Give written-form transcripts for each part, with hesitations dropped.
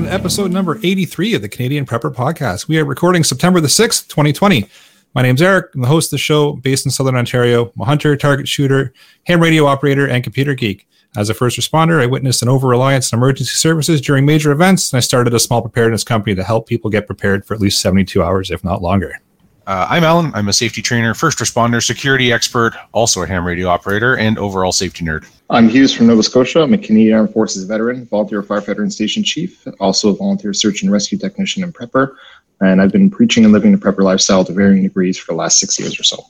welcome to episode number 83 of the Canadian Prepper Podcast. We are recording September the 6th, 2020. My name's Eric. I'm the host of the show based in Southern Ontario. I'm a hunter, target shooter, ham radio operator, and computer geek. As a first responder, I witnessed an over-reliance on emergency services during major events, and I started a small preparedness company to help people get prepared for at least 72 hours, if not longer. I'm Alan. I'm a safety trainer, first responder, security expert, also a ham radio operator, and overall safety nerd. I'm Hughes from Nova Scotia. I'm a Canadian Armed Forces veteran, volunteer firefighter and station chief, also a volunteer search and rescue technician and prepper. And I've been preaching and living the prepper lifestyle to varying degrees for the last 6 years or so.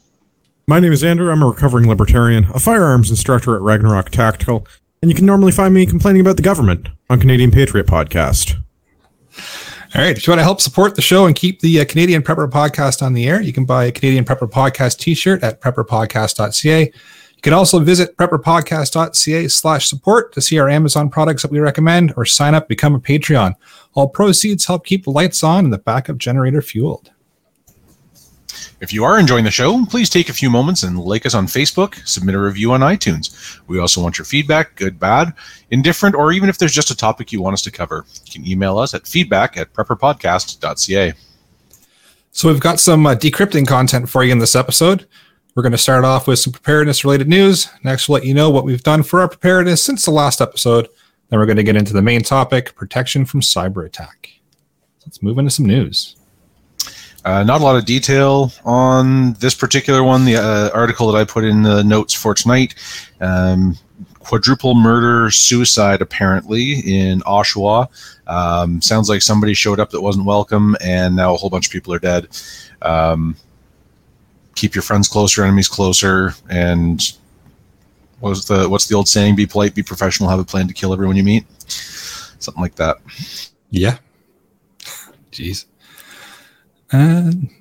My name is Andrew. I'm a recovering libertarian, a firearms instructor at Ragnarok Tactical, and you can normally find me complaining about the government on Canadian Patriot Podcast. All right. If you want to help support the show and keep the Canadian Prepper Podcast on the air, you can buy a Canadian Prepper Podcast t-shirt at prepperpodcast.ca. You can also visit prepperpodcast.ca/support to see our Amazon products that we recommend, or sign up, become a Patreon. All proceeds help keep the lights on and the backup generator fueled. If you are enjoying the show, please take a few moments and like us on Facebook, submit a review on iTunes. We also want your feedback, good, bad, indifferent, or even if there's just a topic you want us to cover. You can email us at feedback@prepperpodcast.ca. So we've got some decrypting content for you in this episode. We're going to start off with some preparedness-related news. Next, we'll let you know what we've done for our preparedness since the last episode. Then we're going to get into the main topic, protection from cyber attack. Let's move into some news. Not a lot of detail on this particular one. The article that I put in the notes for tonight, quadruple murder suicide apparently in Oshawa. Sounds like somebody showed up that wasn't welcome, and now a whole bunch of people are dead. Keep your friends closer, enemies closer, and what's the old saying? Be polite, be professional, have a plan to kill everyone you meet. Something like that. Yeah. Jeez.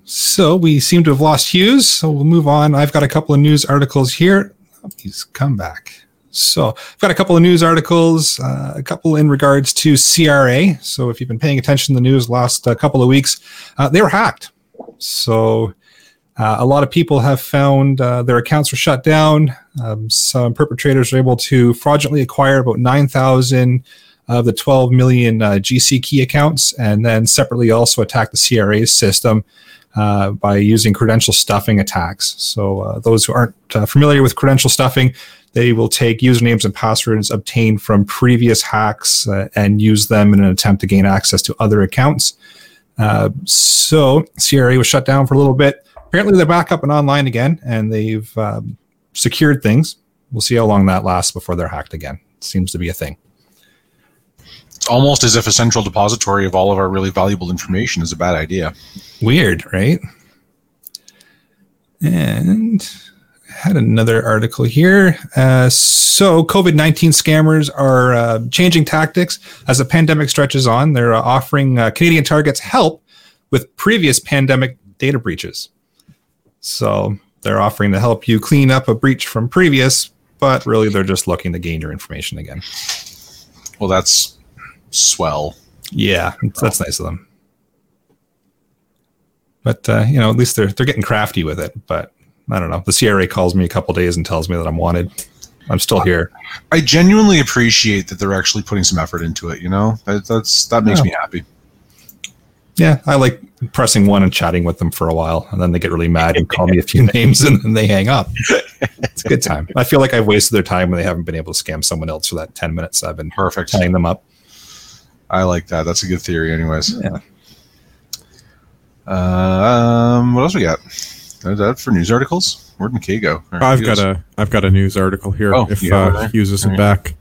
So we seem to have lost Hughes, so we'll move on. I've got a couple of news articles here. Oh, he's come back. So I've got a couple of news articles, a couple in regards to CRA. So if you've been paying attention to the news last couple of weeks, they were hacked. So a lot of people have found their accounts were shut down. Some perpetrators were able to fraudulently acquire about 9,000 of the 12 million GC key accounts, and then separately also attack the CRA system by using credential stuffing attacks. So those who aren't familiar with credential stuffing, they will take usernames and passwords obtained from previous hacks and use them in an attempt to gain access to other accounts. So CRA was shut down for a little bit. Apparently they're back up and online again, and they've secured things. We'll see how long that lasts before they're hacked again. It seems to be a thing. It's almost as if a central depository of all of our really valuable information is a bad idea. Weird, right? And I had another article here. So COVID-19 scammers are changing tactics as the pandemic stretches on. They're offering Canadian targets help with previous pandemic data breaches. So they're offering to help you clean up a breach from previous, but really they're just looking to gain your information again. Well, that's swell. Yeah, that's nice of them. But at least they're getting crafty with it. But I don't know. The CRA calls me a couple days and tells me that I'm wanted. I'm still here. I genuinely appreciate that they're actually putting some effort into it. That makes me happy. Yeah, I like pressing one and chatting with them for a while, and then they get really mad and call me a few names, and then they hang up. It's a good time. I feel like I've wasted their time when they haven't been able to scam someone else for that 10 minutes. I've been perfect tying them up. I like that. That's a good theory anyways. Yeah. What else we got? That for news articles? Where'd McKay go? Right, I've got a news article here. Oh, if Hughes isn't back.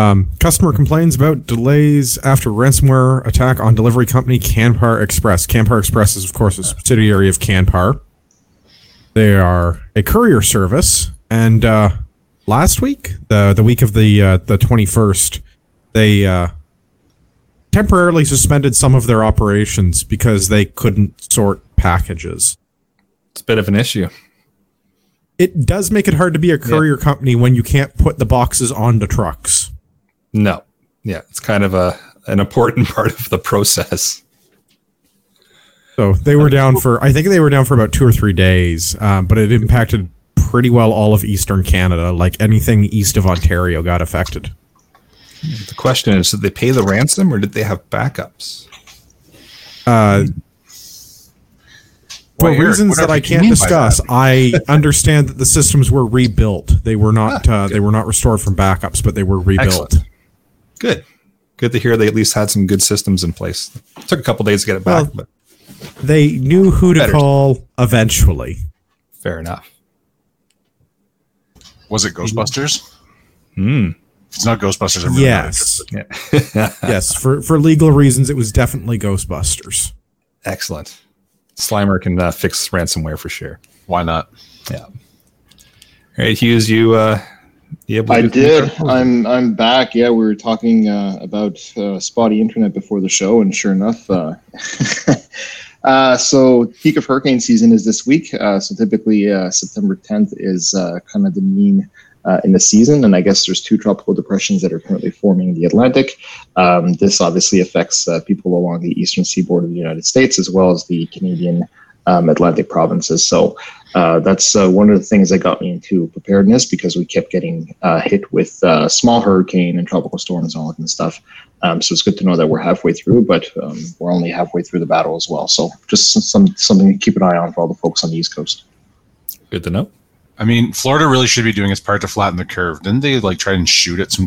Customer complains about delays after ransomware attack on delivery company Canpar Express. Canpar Express is, of course, a subsidiary of Canpar. They are a courier service, and last week, the week of the 21st, they temporarily suspended some of their operations because they couldn't sort packages. It's a bit of an issue. It does make it hard to be a courier company when you can't put the boxes on the trucks. No. Yeah, it's kind of an important part of the process. So they were down for, about 2 or 3 days, but it impacted pretty well all of Eastern Canada. Like anything east of Ontario got affected. The question is, did they pay the ransom or did they have backups? For reasons that I can't discuss, I understand that the systems were rebuilt. They were not they were not restored from backups, but they were rebuilt. Excellent. Good. Good to hear they at least had some good systems in place. It took a couple days to get it back. Well, but they knew who to call eventually. Fair enough. Was it Ghostbusters? Mm. If it's not Ghostbusters, I'm really not interested. Yeah. For legal reasons, it was definitely Ghostbusters. Excellent. Slimer can fix ransomware for sure. Why not? Yeah. All right, Hughes, you able to did. I'm back. Yeah, we were talking about spotty internet before the show, and sure enough, so peak of hurricane season is this week. So typically September 10th is kind of the mean in the season, and I guess there's two tropical depressions that are currently forming in the Atlantic. This obviously affects people along the eastern seaboard of the United States as well as the Canadian Atlantic provinces. So that's one of the things that got me into preparedness, because we kept getting hit with small hurricane and tropical storms and all that kind of stuff. So it's good to know that we're halfway through, but we're only halfway through the battle as well. So just something to keep an eye on for all the folks on the East Coast. Good to know. I mean, Florida really should be doing its part to flatten the curve. Didn't they try and shoot at some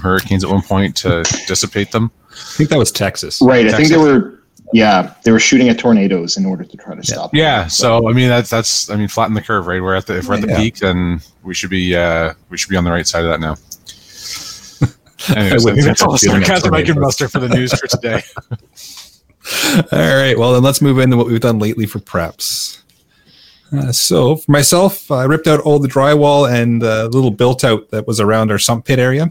hurricanes at one point to dissipate them? I think that was Texas. Right. Texas. I think they were shooting at tornadoes in order to try to stop them. Yeah. So I mean, that's flatten the curve, right? If we're at the peak, then we should be on the right side of that now. Anyways, that's all the cast I can muster for the news for today. All right. Well, then let's move into what we've done lately for preps. So for myself, I ripped out all the drywall and little built-out that was around our sump pit area,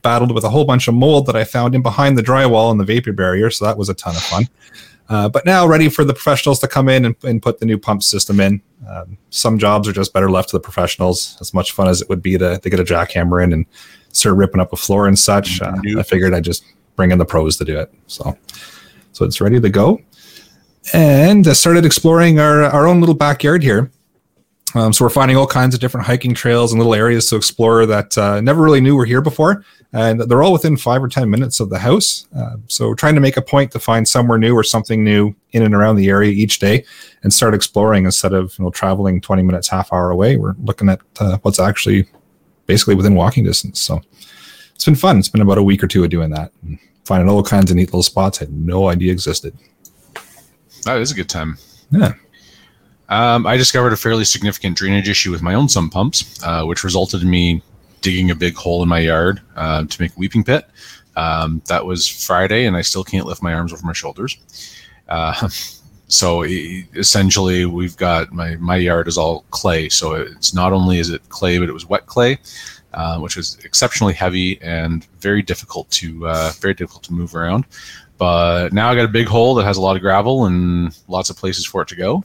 battled with a whole bunch of mold that I found in behind the drywall and the vapor barrier, so that was a ton of fun. But now ready for the professionals to come in and put the new pump system in. Some jobs are just better left to the professionals, as much fun as it would be to get a jackhammer in and start ripping up a floor and such. I figured I'd just bring in the pros to do it. So it's ready to go. And I started exploring our own little backyard here. So we're finding all kinds of different hiking trails and little areas to explore that never really knew were here before. And they're all within 5 or 10 minutes of the house. So we're trying to make a point to find somewhere new or something new in and around the area each day and start exploring instead of traveling 20 minutes, half hour away. We're looking at what's actually basically within walking distance. So it's been fun. It's been about a week or two of doing that, and finding all kinds of neat little spots I had no idea existed. That is a good time. Yeah. I discovered a fairly significant drainage issue with my own sump pumps, which resulted in me digging a big hole in my yard to make a weeping pit. That was Friday, and I still can't lift my arms over my shoulders. So essentially, we've got my yard is all clay. So it's not only is it clay, but it was wet clay, which was exceptionally heavy and very difficult to move around. But now I got a big hole that has a lot of gravel and lots of places for it to go.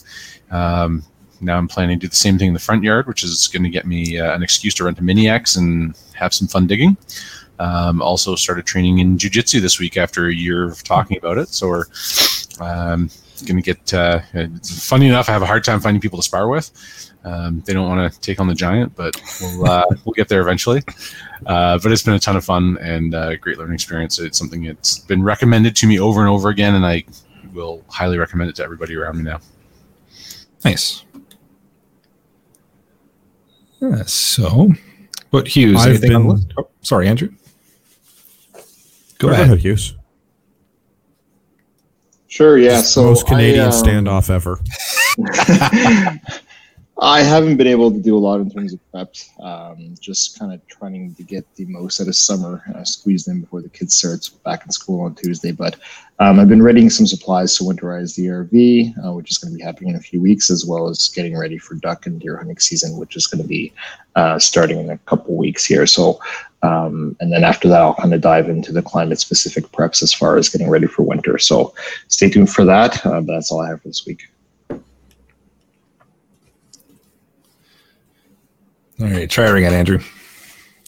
Now I'm planning to do the same thing in the front yard, which is going to get me an excuse to rent a Mini-X and have some fun digging. Also started training in Jiu Jitsu this week after a year of talking about it. So we're going to get... funny enough, I have a hard time finding people to spar with. They don't want to take on the giant, but we'll get there eventually. But it's been a ton of fun and a great learning experience. It's something that's been recommended to me over and over again, and I will highly recommend it to everybody around me now. Nice. Yeah, so, but Hughes, anything on the list? Oh, sorry, Andrew. Go ahead, Hughes. Sure, yeah. It's the most Canadian standoff ever. I haven't been able to do a lot in terms of preps, just kind of trying to get the most out of summer squeezed in before the kids start back in school on Tuesday. But I've been readying some supplies to winterize the RV, which is going to be happening in a few weeks, as well as getting ready for duck and deer hunting season, which is going to be starting in a couple weeks here. So, and then after that, I'll kind of dive into the climate-specific preps as far as getting ready for winter. So stay tuned for that. But that's all I have for this week. All right, try it again, Andrew.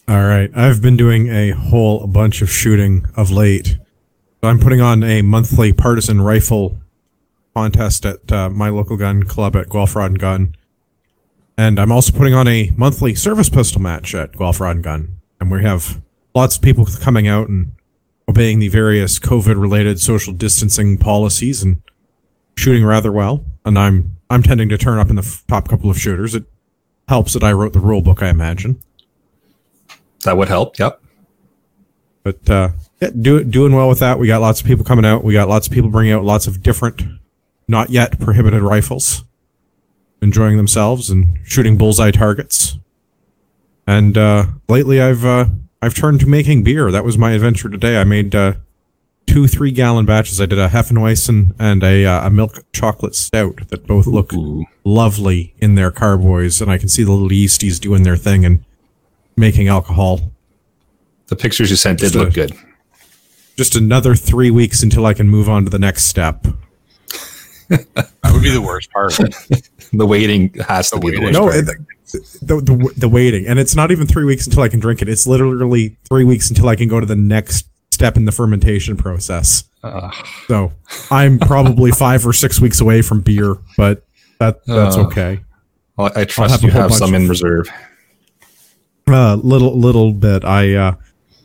All right, I've been doing a whole bunch of shooting of late. I'm putting on a monthly partisan rifle contest at my local gun club at Guelph Rod and Gun. And I'm also putting on a monthly service pistol match at Guelph Rod and Gun. And we have lots of people coming out and obeying the various COVID-related social distancing policies and shooting rather well. And I'm tending to turn up in the top couple of shooters. It helps that I wrote the rule book, I imagine. That would help, yep. But yeah, doing well with that. We got lots of people coming out. We got lots of people bringing out lots of different, not yet prohibited rifles, enjoying themselves and shooting bullseye targets. And lately, I've turned to making beer. That was my adventure today. I made 2 3-gallon batches. I did a Hefeweizen and a milk chocolate stout that both look lovely in their carboys, and I can see the little yeasties doing their thing and making alcohol. The pictures you sent did look good. Just another 3 weeks until I can move on to the next step. That would be the worst part. The waiting has to be the worst part. The waiting. And it's not even 3 weeks until I can drink it. It's literally 3 weeks until I can go to the next step in the fermentation process. So I'm probably 5 or 6 weeks away from beer, but that's okay. Well, I trust you have some in reserve. Little bit. I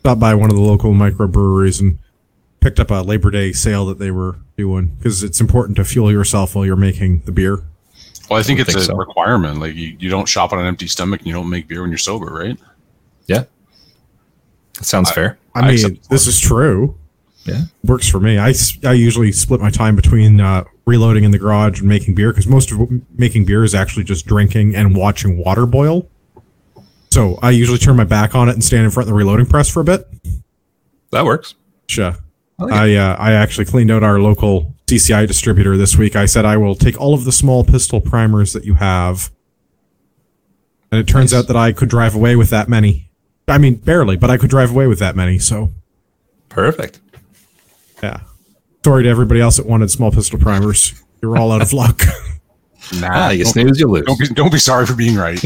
stopped by one of the local microbreweries and picked up a Labor Day sale that they were doing, because it's important to fuel yourself while you're making the beer. Well, I think it's a requirement. Like you don't shop on an empty stomach and you don't make beer when you're sober, right? Yeah. That sounds fair. I mean, this is true. Yeah. Works for me. I usually split my time between reloading in the garage and making beer, because most of making beer is actually just drinking and watching water boil. So I usually turn my back on it and stand in front of the reloading press for a bit. That works. Sure. I actually cleaned out our local CCI distributor this week. I said, I will take all of the small pistol primers that you have. And it turns out that I could drive away with that many. I mean, barely, but I could drive away with that many, so. Perfect. Yeah. Sorry to everybody else that wanted small pistol primers. You're all out of luck. Nah, you snooze, you lose. Don't be sorry for being right.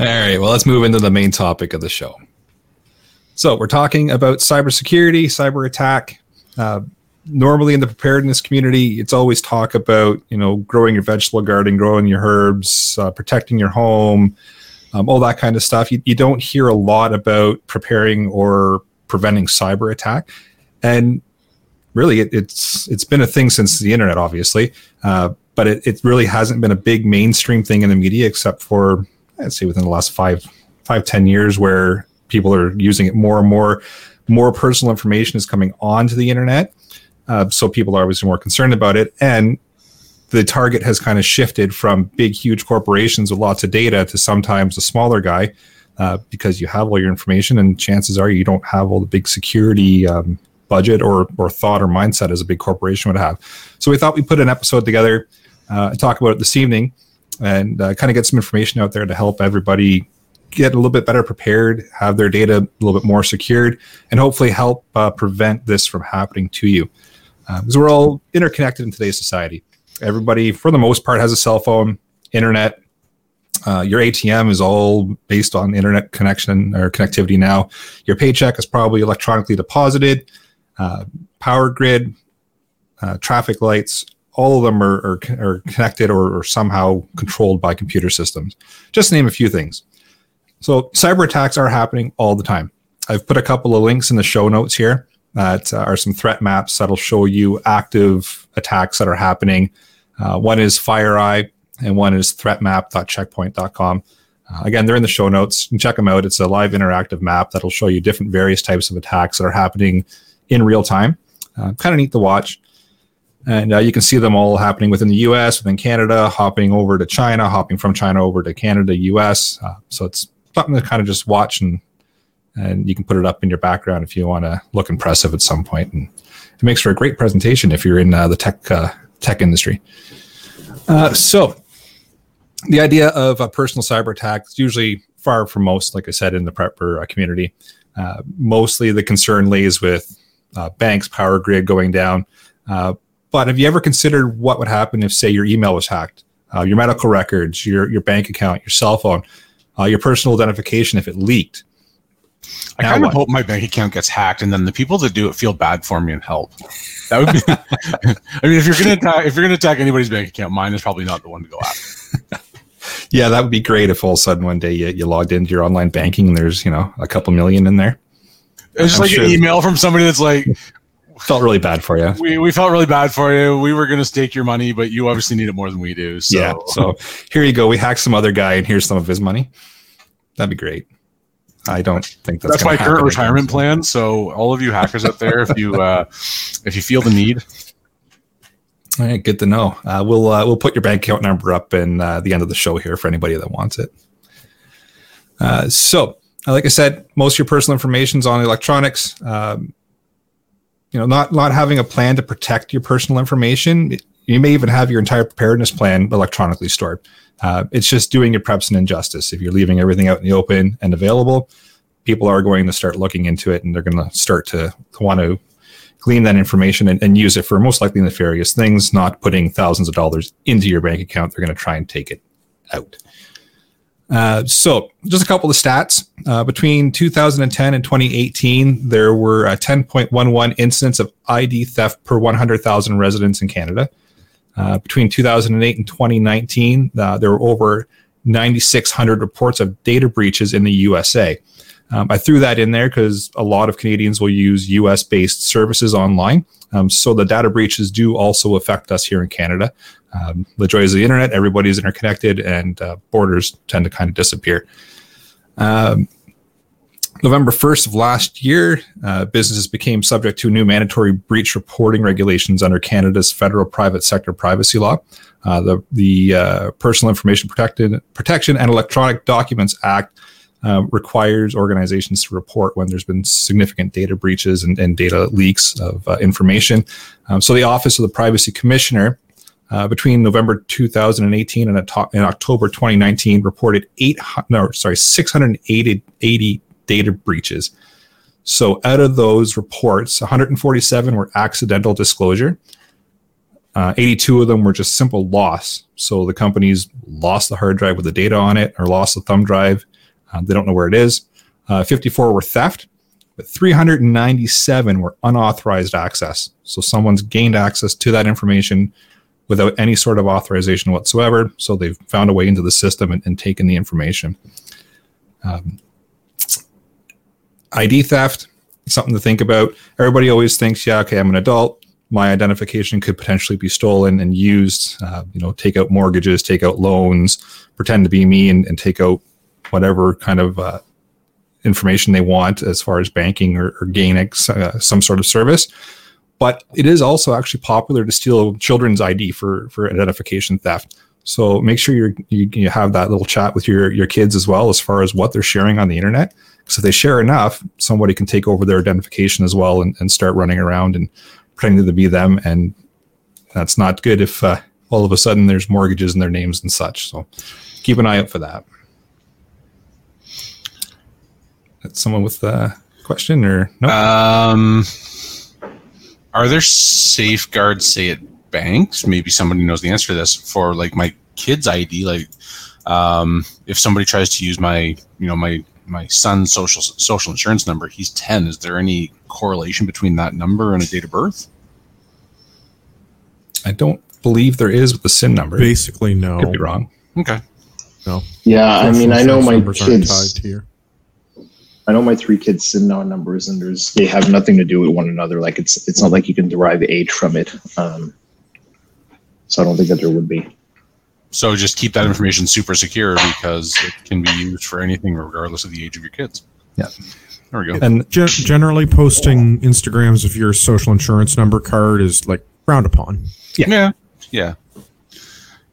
All right, well, let's move into the main topic of the show. So we're talking about cybersecurity, cyber attack. Normally in the preparedness community, it's always talk about, growing your vegetable garden, growing your herbs, protecting your home, all that kind of stuff. You don't hear a lot about preparing or preventing cyber attack. And really, it's been a thing since the internet, obviously. But it really hasn't been a big mainstream thing in the media, except for, I'd say, within the last 5, 10 years, where people are using it more and more. More personal information is coming onto the internet, so people are obviously more concerned about it. And the target has kind of shifted from big, huge corporations with lots of data to sometimes a smaller guy, because you have all your information, and chances are you don't have all the big security budget or thought or mindset as a big corporation would have. So we thought we'd put an episode together, talk about it this evening, and kind of get some information out there to help everybody get a little bit better prepared, have their data a little bit more secured, and hopefully help prevent this from happening to you. Because we're all interconnected in today's society. Everybody, for the most part, has a cell phone, internet. Your ATM is all based on internet connection or connectivity now. Your paycheck is probably electronically deposited. Power grid, traffic lights, all of them are connected or somehow controlled by computer systems. Just to name a few things. So cyber attacks are happening all the time. I've put a couple of links in the show notes here that are some threat maps that'll show you active attacks that are happening. One is FireEye and one is ThreatMap.Checkpoint.com. Again, they're in the show notes. You can check them out. It's a live interactive map that'll show you different various types of attacks that are happening in real time. Kind of neat to watch. And you can see them all happening within the U.S., within Canada, hopping over to China, hopping from China over to Canada, U.S. So it's something to kind of just watch, and you can put it up in your background if you want to look impressive at some point. And it makes for a great presentation if you're in the tech industry. So the idea of a personal cyber attack is usually far from most, like I said, in the prepper community. Mostly the concern lays with banks, power grid going down. But have you ever considered what would happen if, say, your email was hacked, your medical records, your bank account, your cell phone, your personal identification, if it leaked? I kind of hope my bank account gets hacked, and then the people that do it feel bad for me and help. That would be. I mean, if you're going to attack anybody's bank account, mine is probably not the one to go after. Yeah, that would be great if all of a sudden one day you logged into your online banking and there's, you know, a couple million in there. It's just like an email from somebody that's like, felt really bad for you. We felt really bad for you. We were going to stake your money, but you obviously need it more than we do. So. Yeah. So here you go. We hacked some other guy and here's some of his money. That'd be great. I don't think that's my current retirement plan. So all of you hackers out there, if you feel the need. All right. Good to know. We'll put your bank account number up in the end of the show here for anybody that wants it. So like I said, most of your personal information is on electronics. You know, not having a plan to protect your personal information. You may even have your entire preparedness plan electronically stored. It's just doing your preps an injustice. If you're leaving everything out in the open and available, people are going to start looking into it, and they're going to start to want to glean that information and use it for most likely nefarious things. Not putting thousands of dollars into your bank account, they're going to try and take it out. So just a couple of stats. Between 2010 and 2018, there were 10.11 incidents of ID theft per 100,000 residents in Canada. Between 2008 and 2019, there were over 9,600 reports of data breaches in the USA. I threw that in there because a lot of Canadians will use US-based services online. So the data breaches do also affect us here in Canada. The joys of the internet, everybody's interconnected, and borders tend to kind of disappear. November 1st of last year, businesses became subject to new mandatory breach reporting regulations under Canada's federal private sector privacy law. The Personal Information Protection and Electronic Documents Act requires organizations to report when there's been significant data breaches and data leaks of information. So the Office of the Privacy Commissioner, between November 2018 and October 2019, reported 680 data breaches. So out of those reports, 147 were accidental disclosure. 82 of them were just simple loss. So the companies lost the hard drive with the data on it or lost the thumb drive. They don't know where it is. 54 were theft, but 397 were unauthorized access. So someone's gained access to that information without any sort of authorization whatsoever. So they've found a way into the system and taken the information. ID theft, something to think about. Everybody always thinks, yeah, okay, I'm an adult. My identification could potentially be stolen and used, take out mortgages, take out loans, pretend to be me and take out whatever kind of information they want as far as banking or gaining some sort of service. But it is also actually popular to steal children's ID for identification theft. So make sure you have that little chat with your kids as well as far as what they're sharing on the internet. Because if they share enough, somebody can take over their identification as well and start running around and pretending to be them. And that's not good if all of a sudden there's mortgages in their names and such. So keep an eye out for that. That's someone with a question or no? Are there safeguards, say at banks? Maybe somebody knows the answer to this for like my kid's ID. Like, if somebody tries to use my son's social insurance number, he's 10. Is there any correlation between that number and a date of birth? I don't believe there is with the SIN number. Basically, no. Could be wrong. Okay. No. Yeah, I know my kids. Tied to your... I know my three kids' SIN numbers, and they have nothing to do with one another. Like it's not like you can derive age from it. So I don't think that there would be. So just keep that information super secure because it can be used for anything, regardless of the age of your kids. Yeah, there we go. And generally, posting Instagrams of your social insurance number card is like frowned upon. Yeah.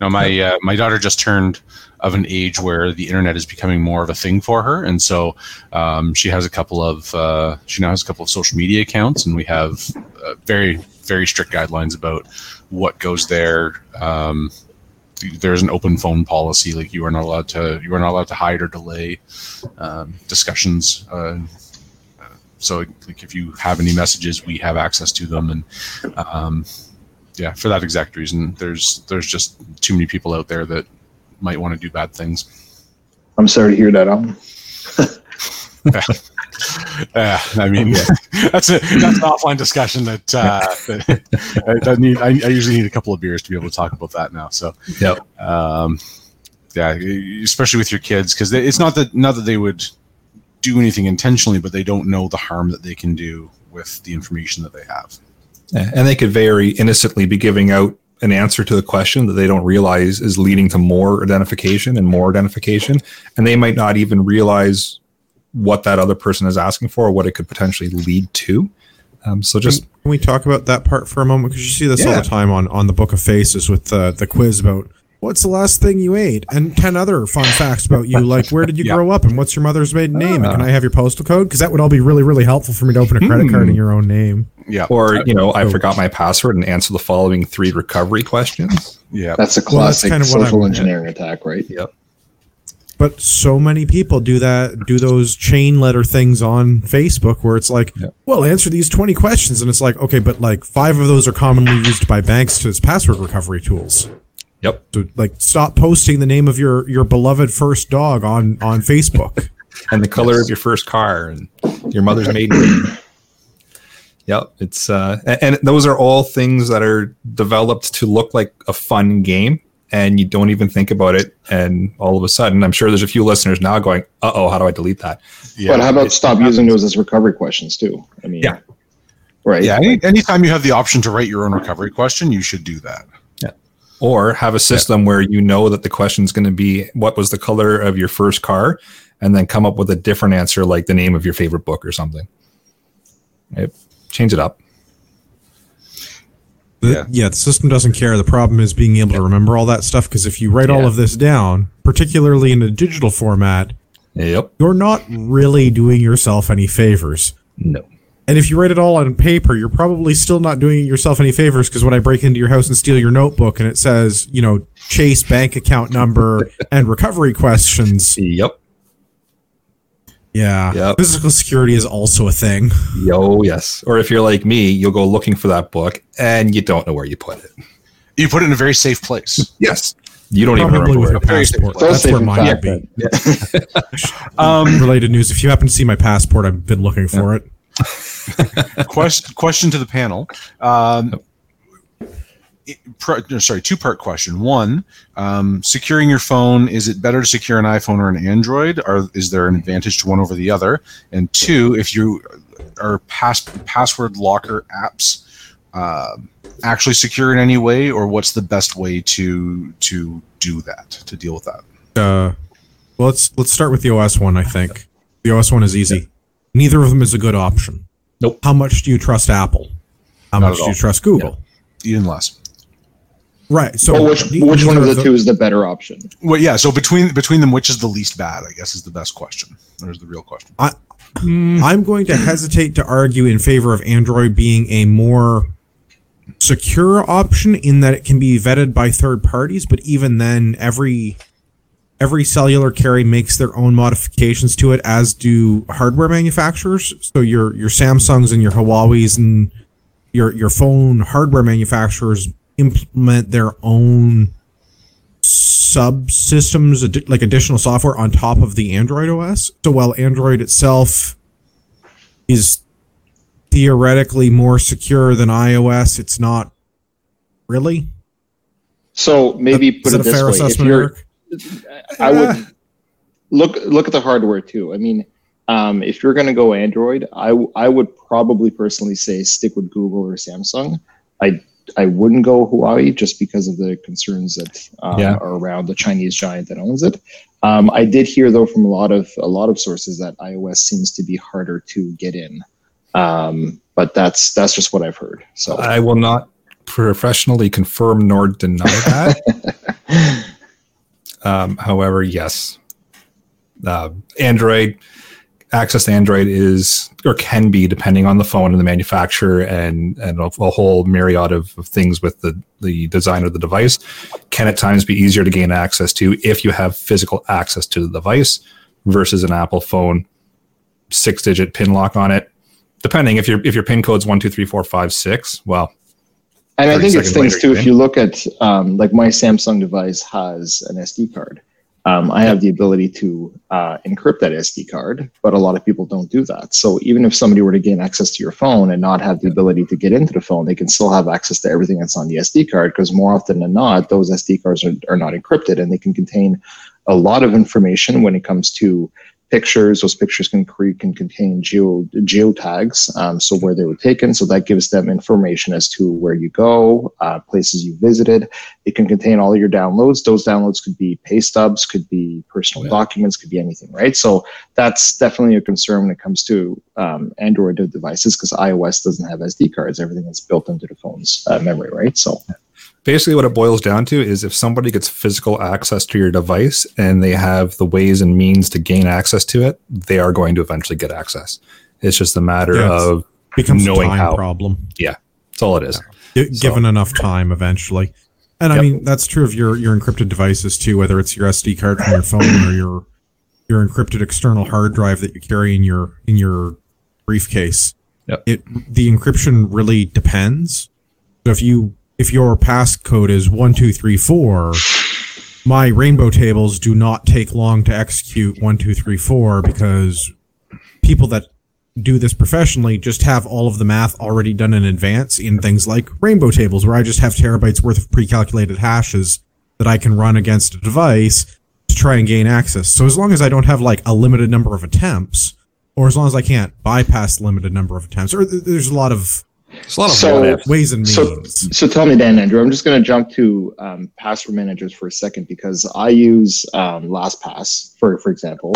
No, my daughter just turned of an age where the internet is becoming more of a thing for her, and so she now has a couple of social media accounts, and we have very very strict guidelines about what goes there. There's an open phone policy; like you are not allowed to hide or delay discussions. So, like, if you have any messages, we have access to them, and yeah, for that exact reason, there's just too many people out there that might want to do bad things. I'm sorry to hear that. That's an offline discussion that I usually need a couple of beers to be able to talk about that now. So, yep. yeah, especially with your kids, because it's not that they would do anything intentionally, but they don't know the harm that they can do with the information that they have. And they could very innocently be giving out an answer to the question that they don't realize is leading to more identification and more identification. And they might not even realize what that other person is asking for or what it could potentially lead to. So just can we talk about that part for a moment? Because you see this all the time on the Book of Faces with the quiz about what's the last thing you ate and 10 other fun facts about you, like where did you grow up and what's your mother's maiden name and can I have your postal code? Because that would all be really, really helpful for me to open a credit card in your own name. Yeah. Or, you know, I forgot my password and answer the following 3 recovery questions. Yeah. That's a classic social engineering attack, right? Yep. But so many people do those chain letter things on Facebook where it's like, well, answer these 20 questions. And it's like, okay, but like 5 of those are commonly used by banks as password recovery tools. Yep. So, like, stop posting the name of your beloved first dog on Facebook. And the color of your first car and your mother's maiden name. Yep. It's, and those are all things that are developed to look like a fun game. And you don't even think about it, and all of a sudden, I'm sure there's a few listeners now going, "Uh-oh, how do I delete that?" Yeah, but how about stop using those as recovery questions too? I mean, yeah, right. Yeah, anytime you have the option to write your own recovery question, you should do that. Yeah, or have a system where you know that the question's going to be, "What was the color of your first car?" and then come up with a different answer, like the name of your favorite book or something. Right? Change it up. The system doesn't care. The problem is being able to remember all that stuff, because if you write all of this down, particularly in a digital format, you're not really doing yourself any favors. No. And if you write it all on paper, you're probably still not doing yourself any favors, because when I break into your house and steal your notebook and it says, you know, Chase bank account number and recovery questions. Yep. Yeah. Yep. Physical security is also a thing. Oh, yes. Or if you're like me, you'll go looking for that book and you don't know where you put it. You put it in a very safe place. Yes. You don't probably even remember where it is. That's where mine would be. Yeah. Related news. If you happen to see my passport, I've been looking for it. Question to the panel. Two-part question. One, securing your phone, is it better to secure an iPhone or an Android? Or is there an advantage to one over the other? And 2, if you are password locker apps actually secure in any way, or what's the best way to do that, to deal with that? Well, let's start with the OS one, I think. The OS one is easy. Neither of them is a good option. Nope. How much do you trust Apple? How much do you trust Google? Even less. Right. So which one of the two is the better option? Well, yeah. So between them, which is the least bad, I guess, is the best question. Or is the real question. I'm going to hesitate to argue in favor of Android being a more secure option in that it can be vetted by third parties. But even then, every cellular carrier makes their own modifications to it, as do hardware manufacturers. So your Samsungs and your Huawei's and your phone hardware manufacturers implement their own subsystems, like additional software on top of the Android OS. So while Android itself is theoretically more secure than iOS, it's not really. So maybe put it this way. Is that a fair assessment, Eric? I would look at the hardware too. I mean, if you're going to go Android, I would probably personally say stick with Google or Samsung. I wouldn't go Huawei just because of the concerns that are around the Chinese giant that owns it. I did hear though from a lot of sources that iOS seems to be harder to get in, but that's just what I've heard. So I will not professionally confirm nor deny that. However, yes, Android. Access to Android is, or can be, depending on the phone and the manufacturer and a whole myriad of things with the design of the device, can at times be easier to gain access to if you have physical access to the device versus an Apple phone, 6-digit PIN lock on it. Depending if your PIN code's 1, 2, 3, 4, 5, 6, well. And I think it's things too. If you look at like my Samsung device has an SD card. I have the ability to encrypt that SD card, but a lot of people don't do that. So even if somebody were to gain access to your phone and not have the ability to get into the phone, they can still have access to everything that's on the SD card, because more often than not, those SD cards are not encrypted, and they can contain a lot of information when it comes to pictures. Those pictures can contain geotags, so where they were taken. So that gives them information as to where you go, places you visited. It can contain all your downloads. Those downloads could be pay stubs, could be personal documents, could be anything, right? So that's definitely a concern when it comes to Android devices, because iOS doesn't have SD cards. Everything is built into the phone's memory, right? So basically what it boils down to is if somebody gets physical access to your device and they have the ways and means to gain access to it, they are going to eventually get access. It's just a matter of knowing how. Problem. Yeah, that's all it is. Given enough time eventually. And I mean, that's true of your encrypted devices too, whether it's your SD card from your phone or your encrypted external hard drive that you carry in your briefcase. Yep. The encryption really depends. So if your passcode is 1234, my rainbow tables do not take long to execute 1234, because people that do this professionally just have all of the math already done in advance in things like rainbow tables, where I just have terabytes worth of pre-calculated hashes that I can run against a device to try and gain access. So as long as I don't have like a limited number of attempts, or as long as I can't bypass the limited number of attempts, or there's a lot of ways and means. So tell me, Dan, Andrew, I'm just going to jump to password managers for a second, because I use LastPass, for example,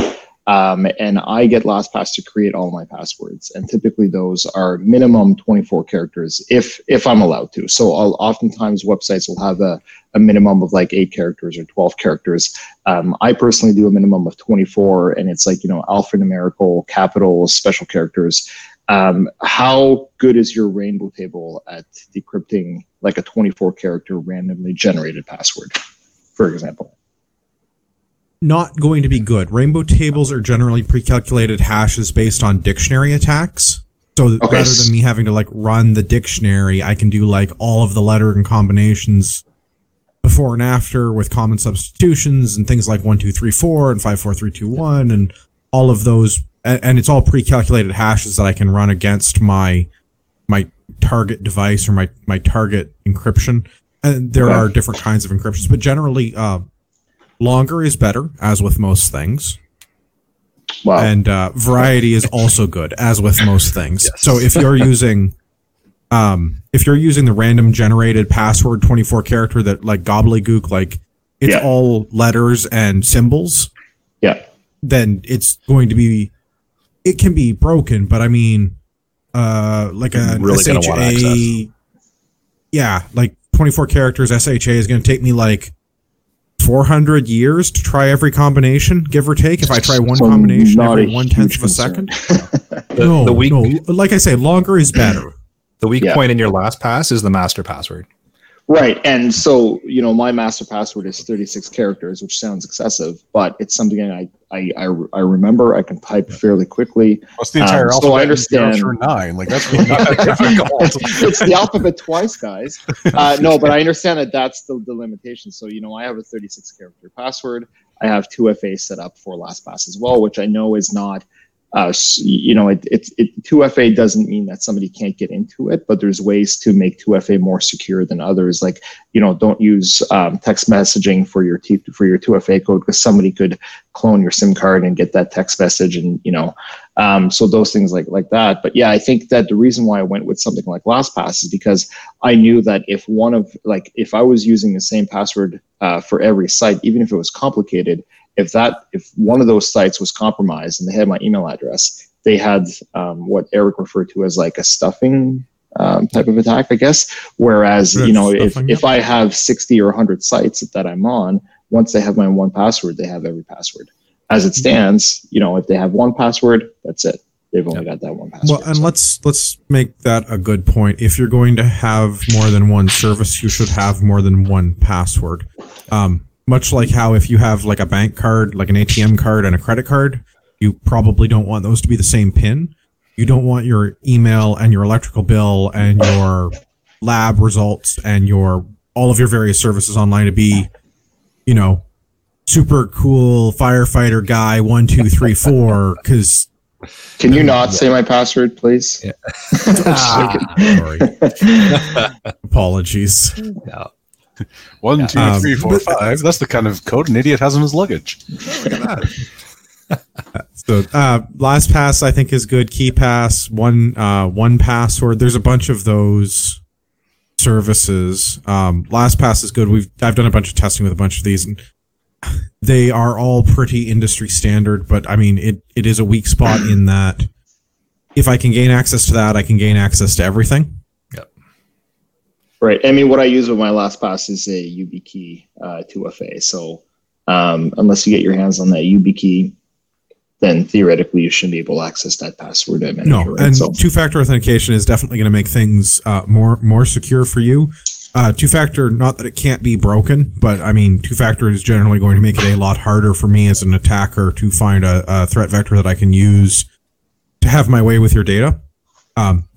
and I get LastPass to create all my passwords. And typically those are minimum 24 characters if I'm allowed to. So oftentimes websites will have a minimum of like 8 characters or 12 characters. I personally do a minimum of 24, and it's like, alphanumerical, capitals, special characters. How good is your rainbow table at decrypting like a 24-character randomly generated password, for example? Not going to be good. Rainbow tables are generally pre-calculated hashes based on dictionary attacks. So rather than me having to like run the dictionary, I can do like all of the lettering combinations before and after with common substitutions and things like 1234 and 54321 and all of those. And it's all pre-calculated hashes that I can run against my target device or my target encryption. And there are different kinds of encryptions, but generally longer is better, as with most things. Wow. And variety is also good, as with most things. Yes. So if you're using the random generated password 24 character that like gobbledygook, like it's all letters and symbols, then it's going to be. It can be broken, but I mean, like a really SHA, like 24 characters SHA is going to take me like 400 years to try every combination, give or take. If I try one combination every 1/10 of a second, no. Like I say, longer is better. The weak point in your LastPass is the master password. Right, and so my master password is 36 characters, which sounds excessive, but it's something I remember. I can type fairly quickly. What's the entire alphabet? So I understand. 0 through 9, like that's really not difficult. It's the alphabet twice, guys. No, but I understand that's the limitation. So I have a 36-character password. I have 2FA set up for LastPass as well, which I know is not. It 2FA doesn't mean that somebody can't get into it, but there's ways to make 2FA more secure than others. Like, don't use text messaging for your 2FA code, because somebody could clone your SIM card and get that text message, and so those things like that. But I think that the reason why I went with something like LastPass is because I knew that if I was using the same password for every site, even if it was complicated. If one of those sites was compromised and they had my email address, they had what Eric referred to as like a stuffing type of attack, I guess. Whereas, if I have 60 or 100 sites that I'm on, once they have my one password, they have every password. As it stands, if they have one password, that's it. They've only got that one password. Well, and let's make that a good point. If you're going to have more than one service, you should have more than one password. Much like how if you have like a bank card, like an ATM card and a credit card, you probably don't want those to be the same PIN. You don't want your email and your electrical bill and your lab results and all of your various services online to be, super cool firefighter guy 1234 because. Can you not say my password, please? Yeah. Sorry. Apologies. No. 1, 2, 3, 4, 5. That's the kind of code an idiot has in his luggage. Oh, look at that. So LastPass, I think, is good. KeyPass, One Password. There's a bunch of those services. LastPass is good. I've done a bunch of testing with a bunch of these, and they are all pretty industry standard. But I mean, it is a weak spot in that if I can gain access to that, I can gain access to everything. Right. I mean, what I use with my LastPass is a YubiKey 2FA. So unless you get your hands on that YubiKey, then theoretically you shouldn't be able to access that password. Two-factor authentication is definitely going to make things more secure for you. Two-factor, not that it can't be broken, but I mean, two-factor is generally going to make it a lot harder for me as an attacker to find a threat vector that I can use to have my way with your data.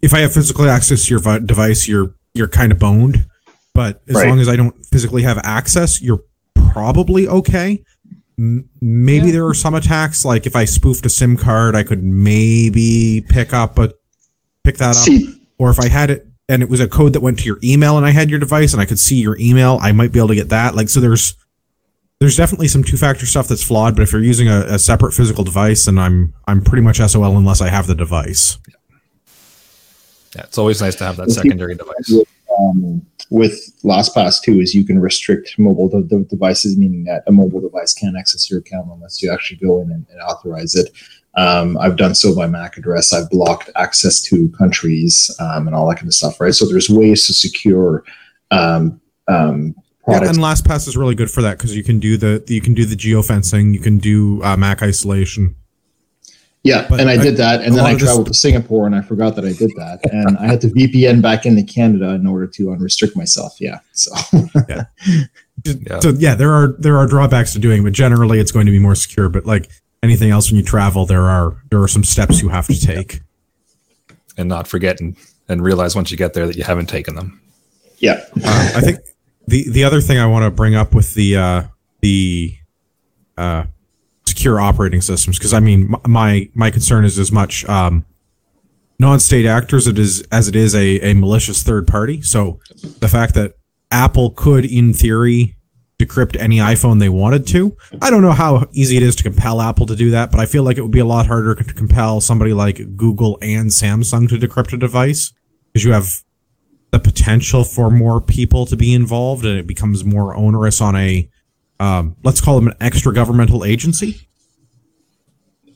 If I have physical access to your device, you're kind of boned, but as long as I don't physically have access, you're probably okay. Maybe there are some attacks, like if I spoofed a SIM card, I could maybe pick that up. Or if I had it and it was a code that went to your email and I had your device and I could see your email, I might be able to get that. Like, so there's definitely some two-factor stuff that's flawed, but if you're using a separate physical device, then I'm pretty much SOL unless I have the device. Yeah, it's always nice to have that secondary device. With LastPass too, is you can restrict mobile devices, meaning that a mobile device can't access your account unless you actually go in and authorize it. I've done so by MAC address. I've blocked access to countries and all that kind of stuff, right? So there's ways to secure products. Yeah, and LastPass is really good for that because you can do the geofencing, you can do MAC isolation. Yeah, but I did that, and then I traveled to Singapore, and I forgot that I did that, and I had to VPN back into Canada in order to unrestrict myself. Yeah, so there are drawbacks to doing it, but generally it's going to be more secure. But like anything else, when you travel, there are some steps you have to take, and not forget and realize once you get there that you haven't taken them. Yeah, I think the other thing I want to bring up with the secure operating systems, because I mean my concern is as much non-state actors as it is a malicious third party. So the fact that Apple could in theory decrypt any iPhone they wanted to, I don't know how easy it is to compel Apple to do that, but I feel like it would be a lot harder to compel somebody like Google and Samsung to decrypt a device, because you have the potential for more people to be involved and it becomes more onerous on a let's call them an extra governmental agency.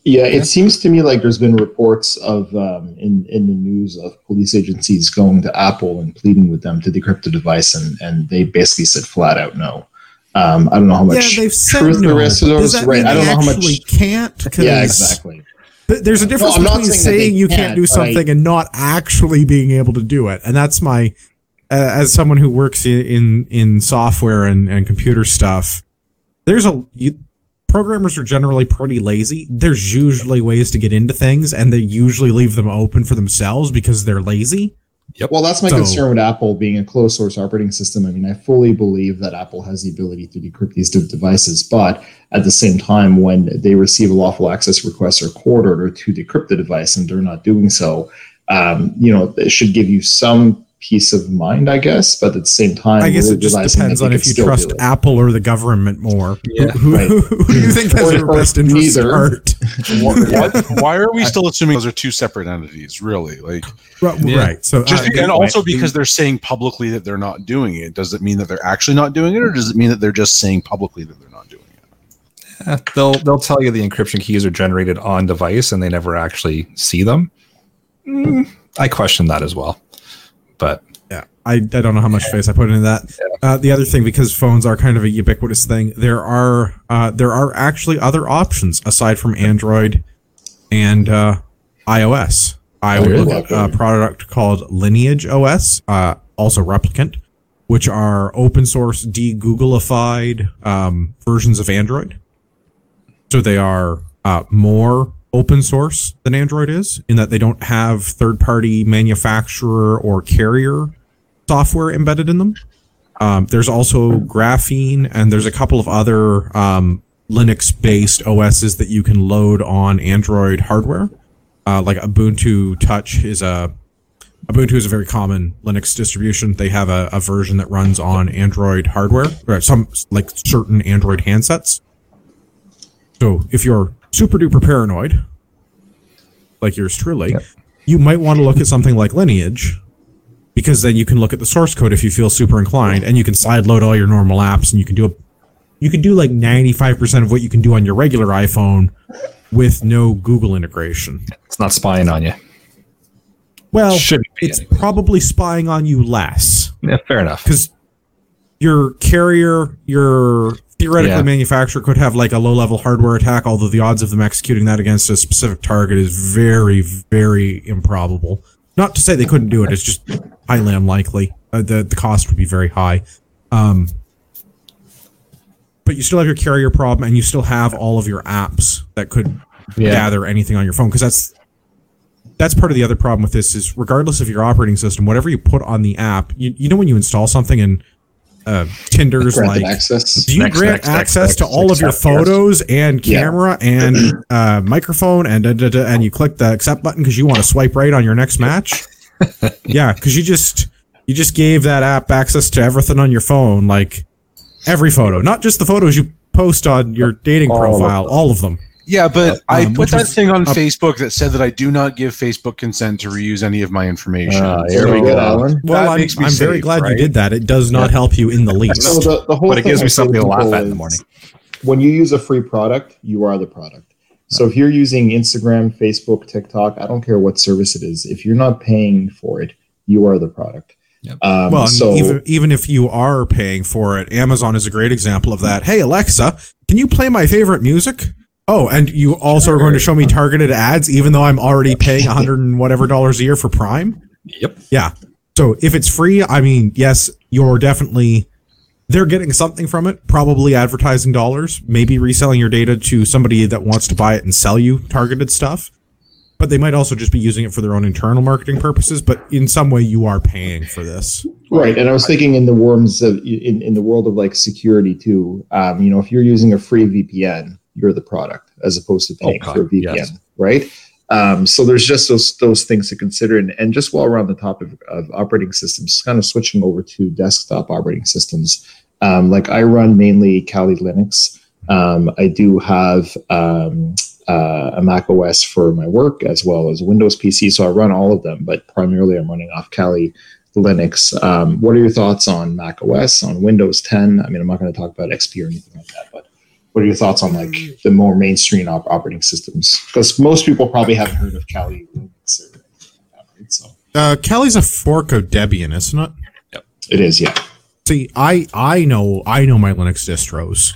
Yeah, it seems to me like there's been reports of in the news of police agencies going to Apple and pleading with them to decrypt the device, and they basically said flat out no. I don't know how much truth the rest of those. Right, I don't know how much. Actually can't. Yeah, exactly. There's a difference between saying you can't do something and not actually being able to do it, and that's my as someone who works in software and computer stuff. Programmers are generally pretty lazy. There's usually ways to get into things, and they usually leave them open for themselves because they're lazy. Yep. Well, that's my concern with Apple being a closed source operating system. I mean, I fully believe that Apple has the ability to decrypt these devices, but at the same time, when they receive a lawful access request or court order to decrypt the device and they're not doing so, it should give you some peace of mind, I guess, but at the same time, I guess it just depends on if you trust Apple or the government more. Yeah. Who do you think has your best interest at heart? Why are we still assuming those are two separate entities, really? Like, right. So, because they're saying publicly that they're not doing it, does it mean that they're actually not doing it, or does it mean that they're just saying publicly that they're not doing it? They'll tell you the encryption keys are generated on device and they never actually see them. I question that as well. But yeah, I don't know how much face I put into that. Yeah. The other thing, because phones are kind of a ubiquitous thing, there are actually other options aside from Android and iOS. I would look at a product called Lineage OS, also Replicant, which are open source de-Googleified versions of Android. So they are more open source than Android is, in that they don't have third-party manufacturer or carrier software embedded in them. There's also Graphene, and there's a couple of other Linux-based OSs that you can load on Android hardware. Like Ubuntu Touch is a very common Linux distribution. They have a version that runs on Android hardware, or some like certain Android handsets. So if you're super duper paranoid, like yours truly, yep, you might want to look at something like Lineage, because then you can look at the source code if you feel super inclined, and you can sideload all your normal apps, and you can do like 95% of what you can do on your regular iPhone with no Google integration. It's not spying on you. Well, it's probably spying on you less. Yeah, fair enough. Because your carrier, your manufacturer could have like a low-level hardware attack, although the odds of them executing that against a specific target is very, very improbable. Not to say they couldn't do it. It's just highly unlikely. The cost would be very high. But you still have your carrier problem, and you still have all of your apps that could gather anything on your phone. Because that's part of the other problem with this is, regardless of your operating system, whatever you put on the app, you know when you install something and Tinder's like, do you grant access to all of your photos and camera and microphone and you click the accept button because you want to swipe right on your next match? Yeah, because you just gave that app access to everything on your phone, like every photo, not just the photos you post on your dating profile, all of them. Yeah, but I put that thing on Facebook that said that I do not give Facebook consent to reuse any of my information. Well, I'm very glad you did that. It does not help you in the least. No, the whole but it gives me something to laugh at in the morning. When you use a free product, you are the product. So if you're using Instagram, Facebook, TikTok, I don't care what service it is. If you're not paying for it, you are the product. Yep. Even if you are paying for it, Amazon is a great example of that. Hey, Alexa, can you play my favorite music? Oh, and you also are going to show me targeted ads, even though I'm already paying $100 and whatever a year for Prime? Yep. Yeah. So if it's free, I mean, yes, you're definitely... They're getting something from it, probably advertising dollars, maybe reselling your data to somebody that wants to buy it and sell you targeted stuff. But they might also just be using it for their own internal marketing purposes, but in some way you are paying for this. Right, and I was thinking in the world of like security too, if you're using a free VPN... you're the product as opposed to paying for a VPN, right? So there's just those things to consider. And just while we're on the topic of operating systems, kind of switching over to desktop operating systems, like I run mainly Kali Linux. I do have a Mac OS for my work as well as Windows PC. So I run all of them, but primarily I'm running off Kali Linux. What are your thoughts on Mac OS, on Windows 10? I mean, I'm not going to talk about XP or anything like that, but what are your thoughts on like the more mainstream operating systems? Because most people probably haven't heard of Kali Linux or anything. So Kali's a fork of Debian, isn't it? Yep. It is, yeah. See, I know my Linux distros,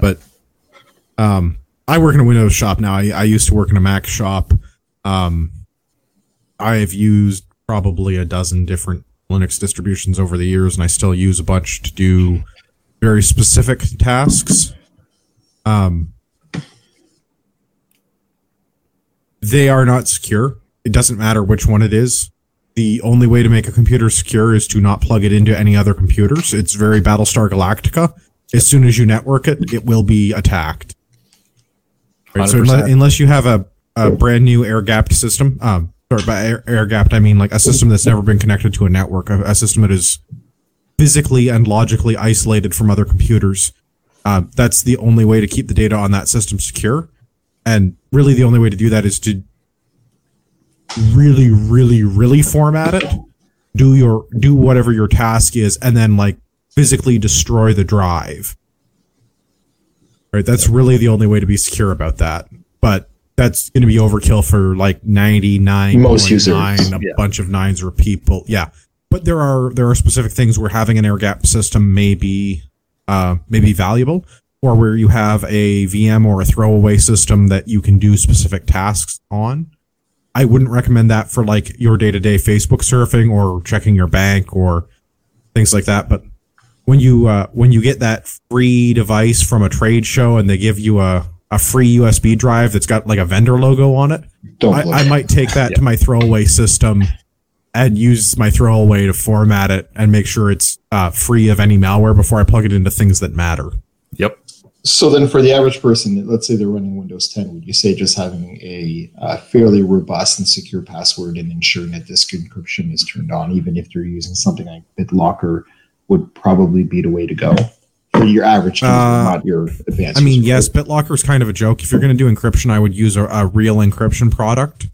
but I work in a Windows shop now. I used to work in a Mac shop. I've used probably a dozen different Linux distributions over the years, and I still use a bunch to do very specific tasks. They are not secure. It doesn't matter which one it is. The only way to make a computer secure is to not plug it into any other computers. It's very Battlestar Galactica. As soon as you network it, it will be attacked. Right? So unless you have a brand new air-gapped system, sorry, by air-gapped, I mean like a system that's never been connected to a network, a system that is physically and logically isolated from other computers. That's the only way to keep the data on that system secure. And really the only way to do that is to really, really, really format it, do whatever your task is, and then like physically destroy the drive. Right? That's really the only way to be secure about that. But that's going to be overkill for like 99.9%, most users, bunch of nines or people. Yeah. But there are specific things where having an air gap system may be valuable, or where you have a VM or a throwaway system that you can do specific tasks on. I wouldn't recommend that for like your day-to-day Facebook surfing or checking your bank or things like that. But when you get that free device from a trade show and they give you a free USB drive that's got like a vendor logo on it, I might take that to my throwaway system and use my throwaway to format it and make sure it's free of any malware before I plug it into things that matter. Yep. So then for the average person, let's say they're running Windows 10, would you say just having a fairly robust and secure password and ensuring that disk encryption is turned on, even if they're using something like BitLocker, would probably be the way to go for your average user, not your advanced user? Yes, BitLocker is kind of a joke. If you're going to do encryption, I would use a real encryption product.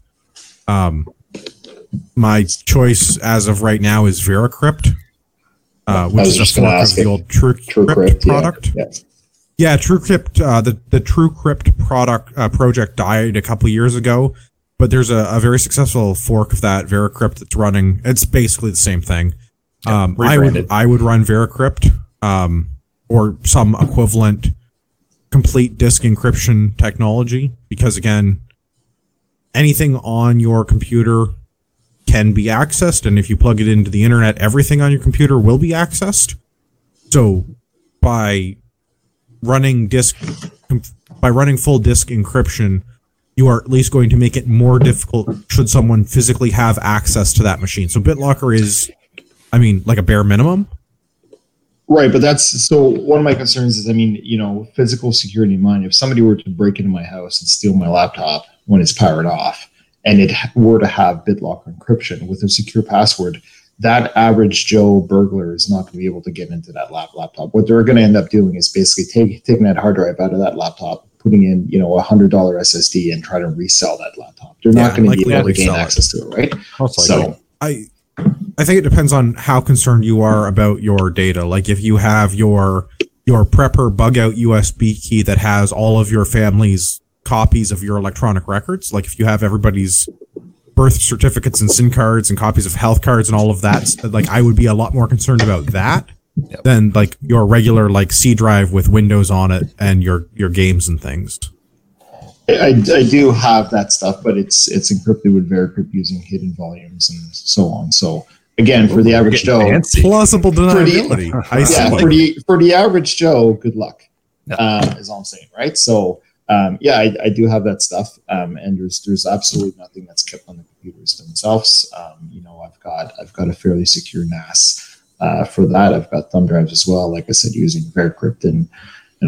My choice as of right now is VeraCrypt, which is a fork of the old TrueCrypt product. Yeah, TrueCrypt. The TrueCrypt product project died a couple years ago, but there's a very successful fork of that VeraCrypt that's running. It's basically the same thing. I would run VeraCrypt or some equivalent complete disk encryption technology because again, anything on your computer can be accessed, and if you plug it into the internet, everything on your computer will be accessed. So by running full disk encryption, you are at least going to make it more difficult should someone physically have access to that machine. So BitLocker is, like a bare minimum. Right, but so one of my concerns is, physical security in mind, if somebody were to break into my house and steal my laptop when it's powered off, and it were to have BitLocker encryption with a secure password, that average Joe burglar is not going to be able to get into that laptop. What they're going to end up doing is basically taking that hard drive out of that laptop, putting in a $100 SSD, and try to resell that laptop. They're not going to be able to gain access to it, right? So I think it depends on how concerned you are about your data. Like if you have your Prepper bug out USB key that has all of your family's copies of your electronic records, like if you have everybody's birth certificates and SIM cards and copies of health cards and all of that, like I would be a lot more concerned about that than like your regular like C drive with Windows on it and your games and things. I do have that stuff, but it's encrypted with VeraCrypt using hidden volumes and so on. So again, for the average Joe, plausible deniability. For the average Joe, good luck. Is all I'm saying, right? So. I do have that stuff, and there's absolutely nothing that's kept on the computers themselves. I've got a fairly secure NAS for that. I've got thumb drives as well, like I said, using VeraCrypt and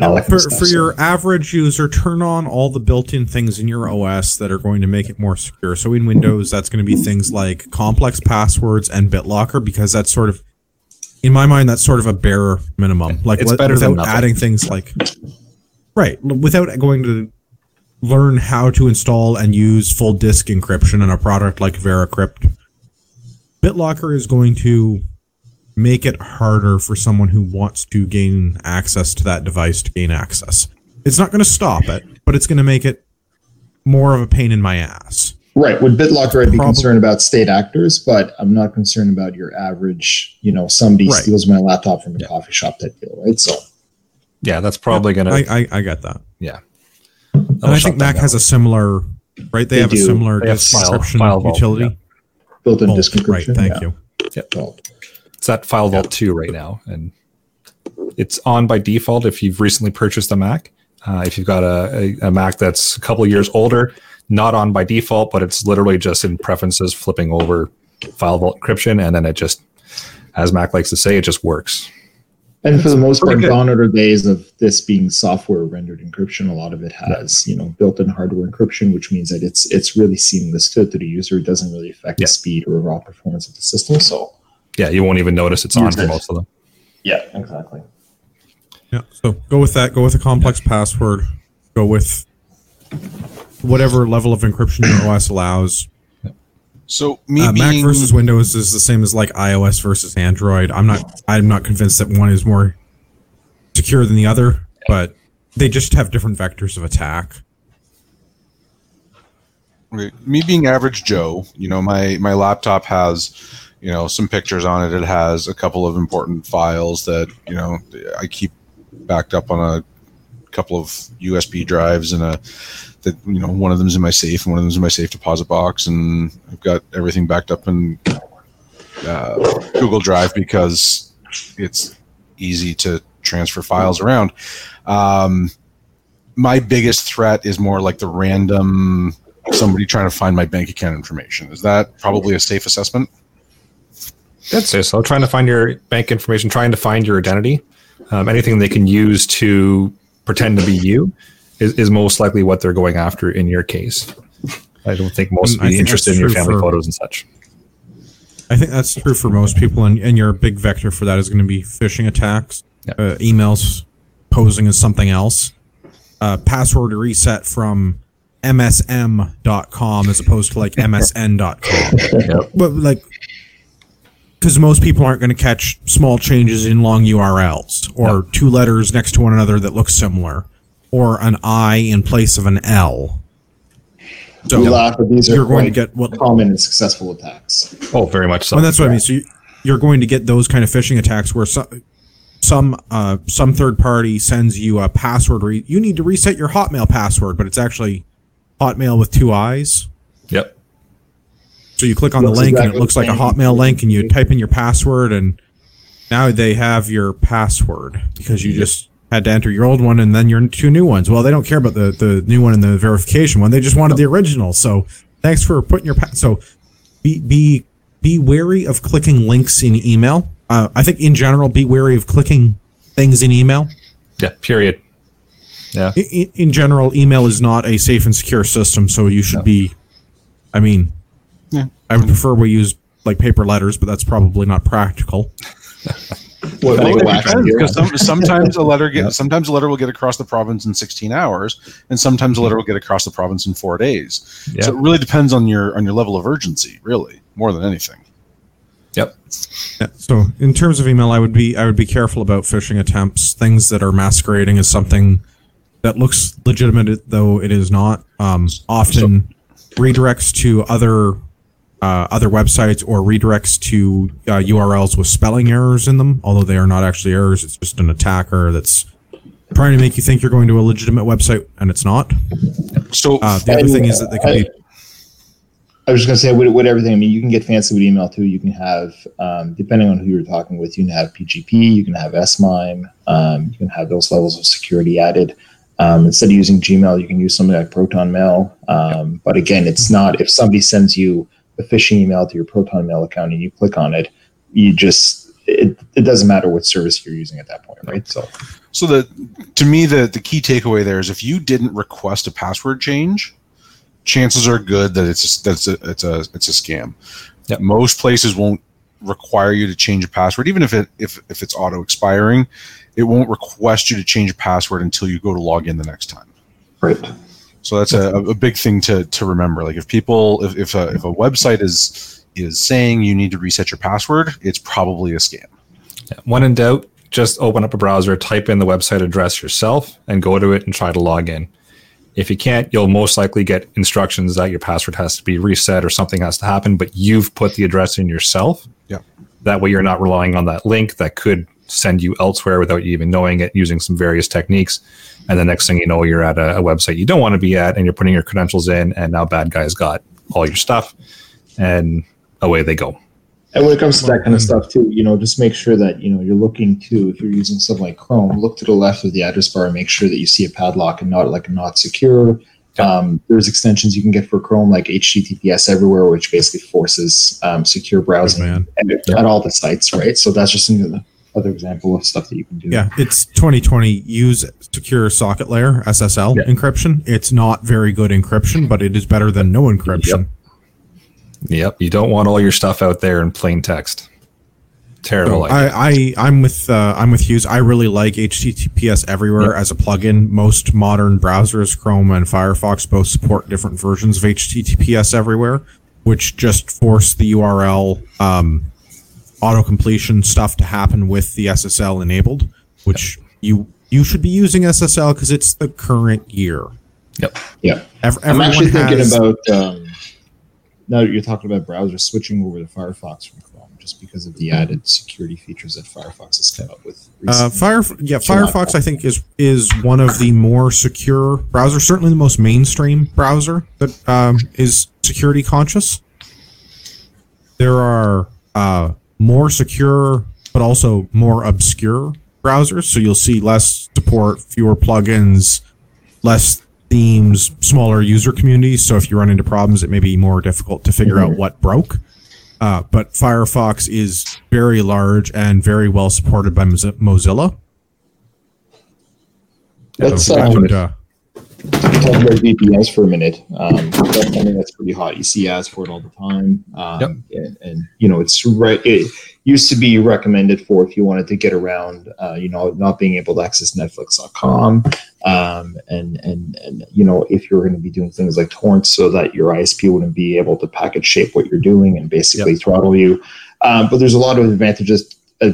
all that kind of stuff. For your average user, turn on all the built-in things in your OS that are going to make it more secure. So in Windows, that's going to be things like complex passwords and BitLocker, because that's sort of, in my mind, that's sort of a bare minimum. Like it's better than nothing. Adding things like... Right, without going to learn how to install and use full disk encryption in a product like VeraCrypt, BitLocker is going to make it harder for someone who wants to gain access to that device to gain access. It's not going to stop it, but it's going to make it more of a pain in my ass. Right, with BitLocker, I'd be concerned about state actors, but I'm not concerned about your average, somebody steals my laptop from a coffee shop type deal, right? So... Yeah, that's probably going to... I get that. Yeah. And I think Mac has a similar... Right? They have a similar description utility. Yeah. Built-in disk encryption. Right, thank you. Yep. It's at File Vault 2 right now. And it's on by default if you've recently purchased a Mac. If you've got a Mac that's a couple of years older, not on by default, but it's literally just in preferences flipping over File Vault encryption. And then it just, as Mac likes to say, it just works. And for the most part, gone are the days of this being software-rendered encryption. A lot of it has, built-in hardware encryption, which means that it's really seamless to the user. It doesn't really affect the speed or overall performance of the system. So, you won't even notice it's on for most of them. Yeah, exactly. Yeah, so go with that. Go with a complex password. Go with whatever level of encryption your OS allows. So Mac versus Windows is the same as like iOS versus Android. I'm not convinced that one is more secure than the other, but they just have different vectors of attack. Okay. Me being average Joe, my laptop has, some pictures on it. It has a couple of important files that, I keep backed up on a couple of USB drives and that one of them's in my safe and one of them's in my safe deposit box, and I've got everything backed up in Google Drive because it's easy to transfer files around. My biggest threat is more like the random somebody trying to find my bank account information. Is that probably a safe assessment? That's it. So trying to find your bank information, trying to find your identity, anything they can use to pretend to be you is most likely what they're going after in your case. I don't think most would be interested in your family photos and such. I think that's true for most people, and your big vector for that is going to be phishing attacks, emails posing as something else, password reset from msm.com as opposed to like msn.com. Yep. But like, because most people aren't going to catch small changes in long URLs or two letters next to one another that look similar or an I in place of an L. So we laugh, but these are going to get common and successful attacks. Oh, very much so. And that's what I mean. So you're going to get those kind of phishing attacks where some third party sends you a password. You need to reset your Hotmail password, but it's actually Hotmail with two I's. Yep. So you click on the link and it looks like a Hotmail link, and you type in your password, and now they have your password because you just had to enter your old one and then your two new ones. Well, they don't care about the new one and the verification one. They just wanted the original. So thanks for putting your so be wary of clicking links in email. I think in general, be wary of clicking things in email. Yeah, period. Yeah. In general, email is not a safe and secure system, so you should be, I mean, I would prefer we use like paper letters, but that's probably not practical. Well, because sometimes a letter sometimes a letter will get across the province in 16 hours, and sometimes a letter will get across the province in 4 days. Yeah. So it really depends on your level of urgency, really, more than anything. Yep. Yeah, so in terms of email, I would be careful about phishing attempts, things that are masquerading as something that looks legitimate though it is not. Often redirects to other websites or redirects to URLs with spelling errors in them, although they are not actually errors. It's just an attacker that's trying to make you think you're going to a legitimate website, and it's not. So the other thing is that they can be... I was just going to say, with everything, I mean, you can get fancy with email, too. You can have, depending on who you're talking with, you can have PGP, you can have S-MIME, you can have those levels of security added. Instead of using Gmail, you can use something like Proton Mail. But again, it's not... If somebody sends you a phishing email to your Proton Mail account and you click on it, it doesn't matter what service you're using at that point, right? So to me, the key takeaway there is if you didn't request a password change, chances are good that it's a scam. Yep. Most places won't require you to change a password, even if it's auto expiring. It won't request you to change a password until you go to log in the next time. Right. So that's a big thing to remember. Like if a website is saying you need to reset your password, it's probably a scam. When in doubt, just open up a browser, type in the website address yourself, and go to it and try to log in. If you can't, you'll most likely get instructions that your password has to be reset or something has to happen, but you've put the address in yourself. Yeah. That way you're not relying on that link that could send you elsewhere without you even knowing it, using some various techniques. And the next thing you know, you're at a website you don't want to be at, and you're putting your credentials in, and now bad guys got all your stuff, and away they go. And when it comes to that kind of stuff too, just make sure that, you're looking to, if you're using something like Chrome, look to the left of the address bar and make sure that you see a padlock and not like not secure. There's extensions you can get for Chrome, like HTTPS Everywhere, which basically forces secure browsing at all the sites, right? So that's just another example of stuff that you can do. Yeah, it's 2020. Use secure socket layer, SSL encryption. It's not very good encryption, but it is better than no encryption. Yep, you don't want all your stuff out there in plain text. Terrible idea. I'm with Hughes. I really like HTTPS Everywhere as a plugin. Most modern browsers, Chrome and Firefox, both support different versions of HTTPS Everywhere, which just force the URL auto completion stuff to happen with the SSL enabled. Which you should be using SSL because it's the current year. Yep. Yeah. I'm actually thinking about. Now that you're talking about browsers, switching over to Firefox from Chrome just because of the added security features that Firefox has come up with recently. Firefox, I think, is one of the more secure browsers, certainly the most mainstream browser that is security conscious. There are more secure but also more obscure browsers, so you'll see less support, fewer plugins, less themes, smaller user communities. So if you run into problems, it may be more difficult to figure out what broke. But Firefox is very large and very well supported by Mozilla. Let's talk about VPNs for a minute. That's something that's pretty hot. You see ads for it all the time. It used to be recommended for if you wanted to get around, not being able to access Netflix.com, and if you're going to be doing things like torrents, so that your ISP wouldn't be able to packet shape what you're doing and basically throttle you. But there's a lot of advantages to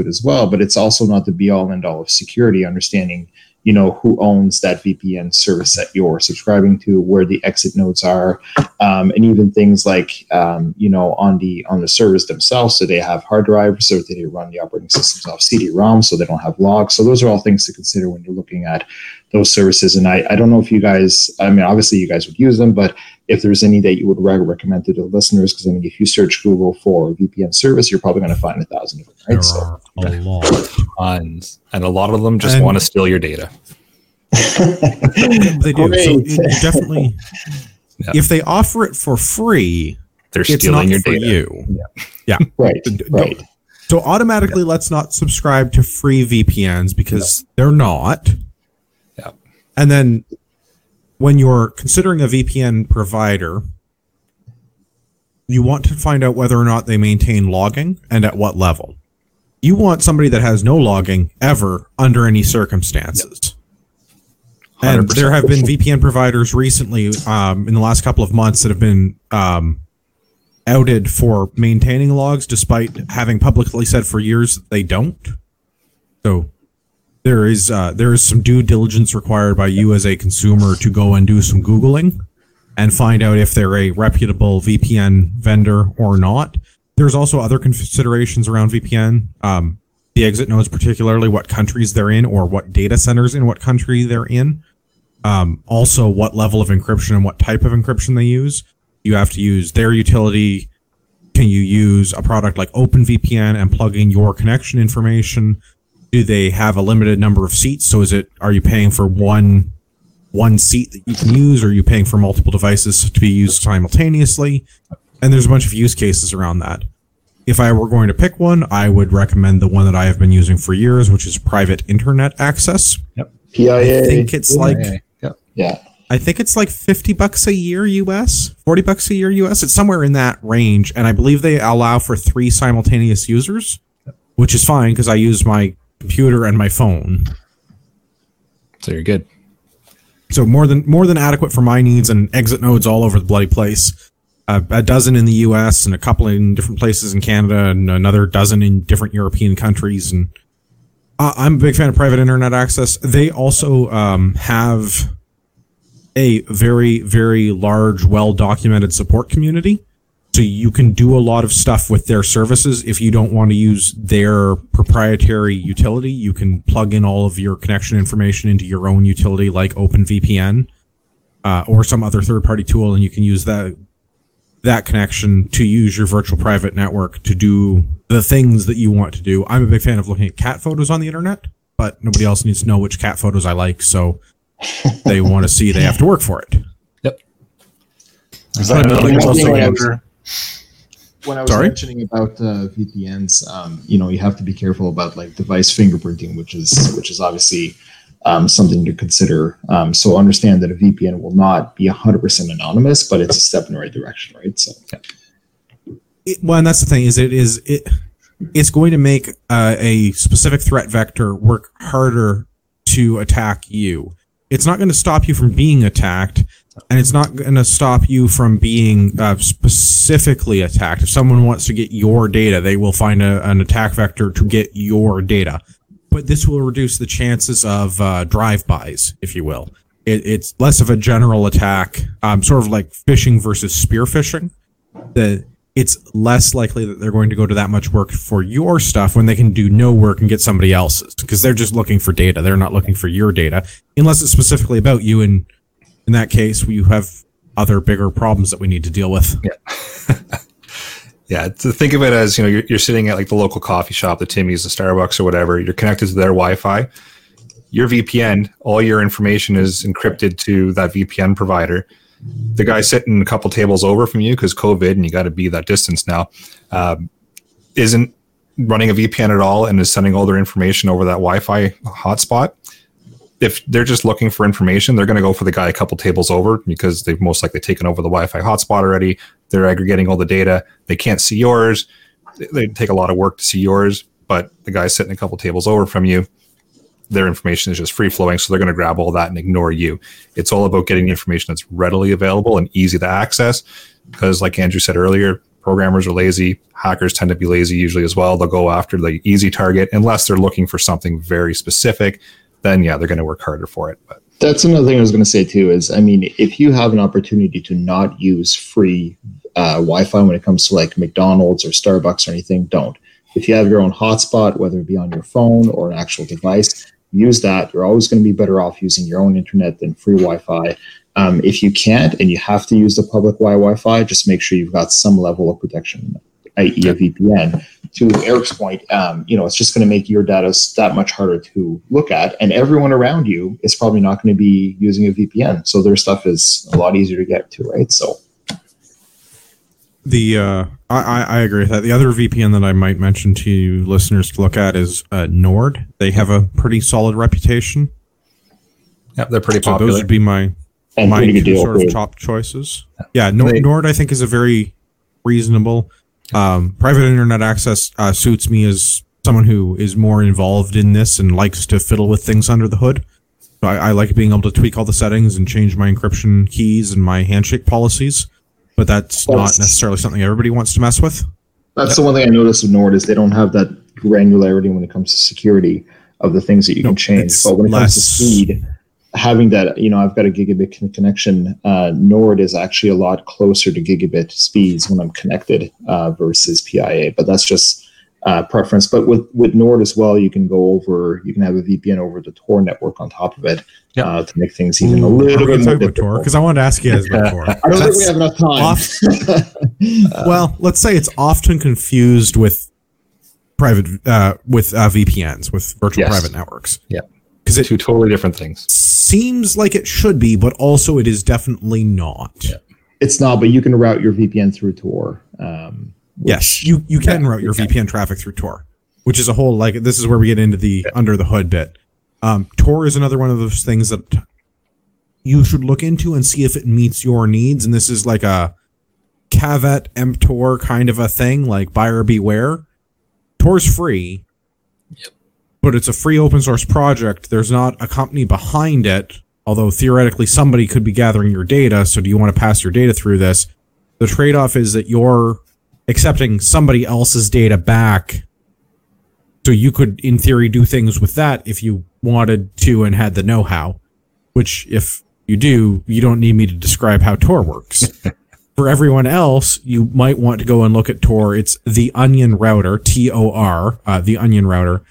it as well. But it's also not the be all end all of security. Understanding, who owns that VPN service that you're subscribing to, where the exit nodes are, and even things like, on the servers themselves. So they have hard drives, so they run the operating systems off CD-ROM, so they don't have logs. So those are all things to consider when you're looking at those services. And I don't know if you guys, obviously you guys would use them, but if there's any that you would recommend to the listeners, because if you search Google for VPN service, you're probably going to find 1,000 of them, right? A lot of tons. And a lot of them just want to steal your data. They do. So it definitely, if they offer it for free, they're stealing your data. Right. So automatically, let's not subscribe to free VPNs because they're not. And then when you're considering a VPN provider, you want to find out whether or not they maintain logging and at what level. You want somebody that has no logging ever under any circumstances. Yep. And there have been VPN providers recently in the last couple of months that have been outed for maintaining logs despite having publicly said for years that they don't. So there is some due diligence required by you as a consumer to go and do some Googling and find out if they're a reputable VPN vendor or not. There's also other considerations around VPN, the exit nodes, particularly what countries they're in or what data centers in what country they're in. Also, what level of encryption and what type of encryption they use. You have to use their utility. Can you use a product like OpenVPN and plug in your connection information? Do they have a limited number of seats? So are you paying for one seat that you can use, or are you paying for multiple devices to be used simultaneously? And there's a bunch of use cases around that. If I were going to pick one, I would recommend the one that I have been using for years, which is Private Internet Access. Yep. PIA. I think it's like $50 a year US, $40 a year US. It's somewhere in that range. And I believe they allow for 3 simultaneous users, which is fine because I use my computer and my phone. So you're good. So more than adequate for my needs, and exit nodes all over the bloody place. A dozen in the US and a couple in different places in Canada and another dozen in different European countries. And I'm a big fan of Private Internet Access. They also have a very, very large, well-documented support community. So you can do a lot of stuff with their services. If you don't want to use their proprietary utility, you can plug in all of your connection information into your own utility like OpenVPN or some other third-party tool, and you can use that connection to use your virtual private network to do the things that you want to do. I'm a big fan of looking at cat photos on the internet, but nobody else needs to know which cat photos I like, so they want to see, they have to work for it. Yep. When I was mentioning about VPNs, you have to be careful about like device fingerprinting, which is obviously something to consider. So understand that a VPN will not be 100% anonymous, but it's a step in the right direction, right? So, and that's the thing is it's going to make a specific threat vector work harder to attack you. It's not going to stop you from being attacked, and it's not going to stop you from being specifically attacked. If someone wants to get your data, they will find an attack vector to get your data. But this will reduce the chances of drive-bys, if you will. It's less of a general attack, sort of like phishing versus spear phishing. It's less likely that they're going to go to that much work for your stuff when they can do no work and get somebody else's, because they're just looking for data. They're not looking for your data, unless it's specifically about you. And in that case, you have other bigger problems that we need to deal with. Yeah. Yeah, to think of it as, you're sitting at like the local coffee shop, the Timmy's, the Starbucks or whatever. You're connected to their Wi-Fi. Your VPN, all your information is encrypted to that VPN provider. The guy sitting a couple tables over from you, because COVID and you got to be that distance now, isn't running a VPN at all and is sending all their information over that Wi-Fi hotspot. if they're just looking for information, they're going to go for the guy a couple tables over because they've most likely taken over the Wi-Fi hotspot already. They're aggregating all the data. They can't see yours. They take a lot of work to see yours, but the guy sitting a couple tables over from you, their information is just free flowing. So they're going to grab all that and ignore you. It's all about getting information that's readily available and easy to access. Because like Andrew said earlier, programmers are lazy. Hackers tend to be lazy usually as well. They'll go after the easy target unless they're looking for something very specific. Then yeah, they're going to work harder for it. But that's another thing I was going to say too, is, I mean, if you have an opportunity to not use free Wi-Fi when it comes to like McDonald's or Starbucks or anything, don't. If you have your own hotspot, whether it be on your phone or an actual device, use that. You're always going to be better off using your own internet than free Wi-Fi. If you can't and you have to use the public Wi-Fi, just make sure you've got some level of protection, i.e. a VPN. To Eric's point, it's just going to make your data that much harder to look at, and everyone around you is probably not going to be using a VPN, so their stuff is a lot easier to get to, right? So the I agree with that. The other VPN that I might mention to you listeners to look at is Nord. They have a pretty solty reputation. Yep, they're pretty popular. So those would be my sort of top choices. Yeah, Nord I think is a very reasonable. Private Internet Access suits me as someone who is more involved in this and likes to fiddle with things under the hood. So I like being able to tweak all the settings and change my encryption keys and my handshake policies, but that's not necessarily something everybody wants to mess with. That's the one thing I noticed with Nord is they don't have that granularity when it comes to security of the things that you can change. But when it comes to speed, having that, I've got a gigabit connection. Nord is actually a lot closer to gigabit speeds when I'm connected versus PIA, but that's just preference. But with Nord as well, you can have a VPN over the Tor network on top of it to make things even a little bit more difficult. Because I wanted to ask you guys about Tor. I don't think we have enough time. Well, let's say it's often confused with VPNs, with virtual private networks. Yeah. It's two totally different things. Seems like it should be, but also it is definitely not. Yeah. It's not, but you can route your VPN through Tor. You can route your VPN traffic through Tor, which is a whole, this is where we get into the under the hood bit. Tor is another one of those things that you should look into and see if it meets your needs. And this is like a caveat emptor kind of a thing, like buyer beware. Tor's free. But it's a free open source project. There's not a company behind it, although theoretically somebody could be gathering your data. So do you want to pass your data through this? The trade-off is that you're accepting somebody else's data back. So you could, in theory, do things with that if you wanted to and had the know-how, which if you do, you don't need me to describe how Tor works. For everyone else, you might want to go and look at Tor. It's the Onion Router, T-O-R, the Onion Router.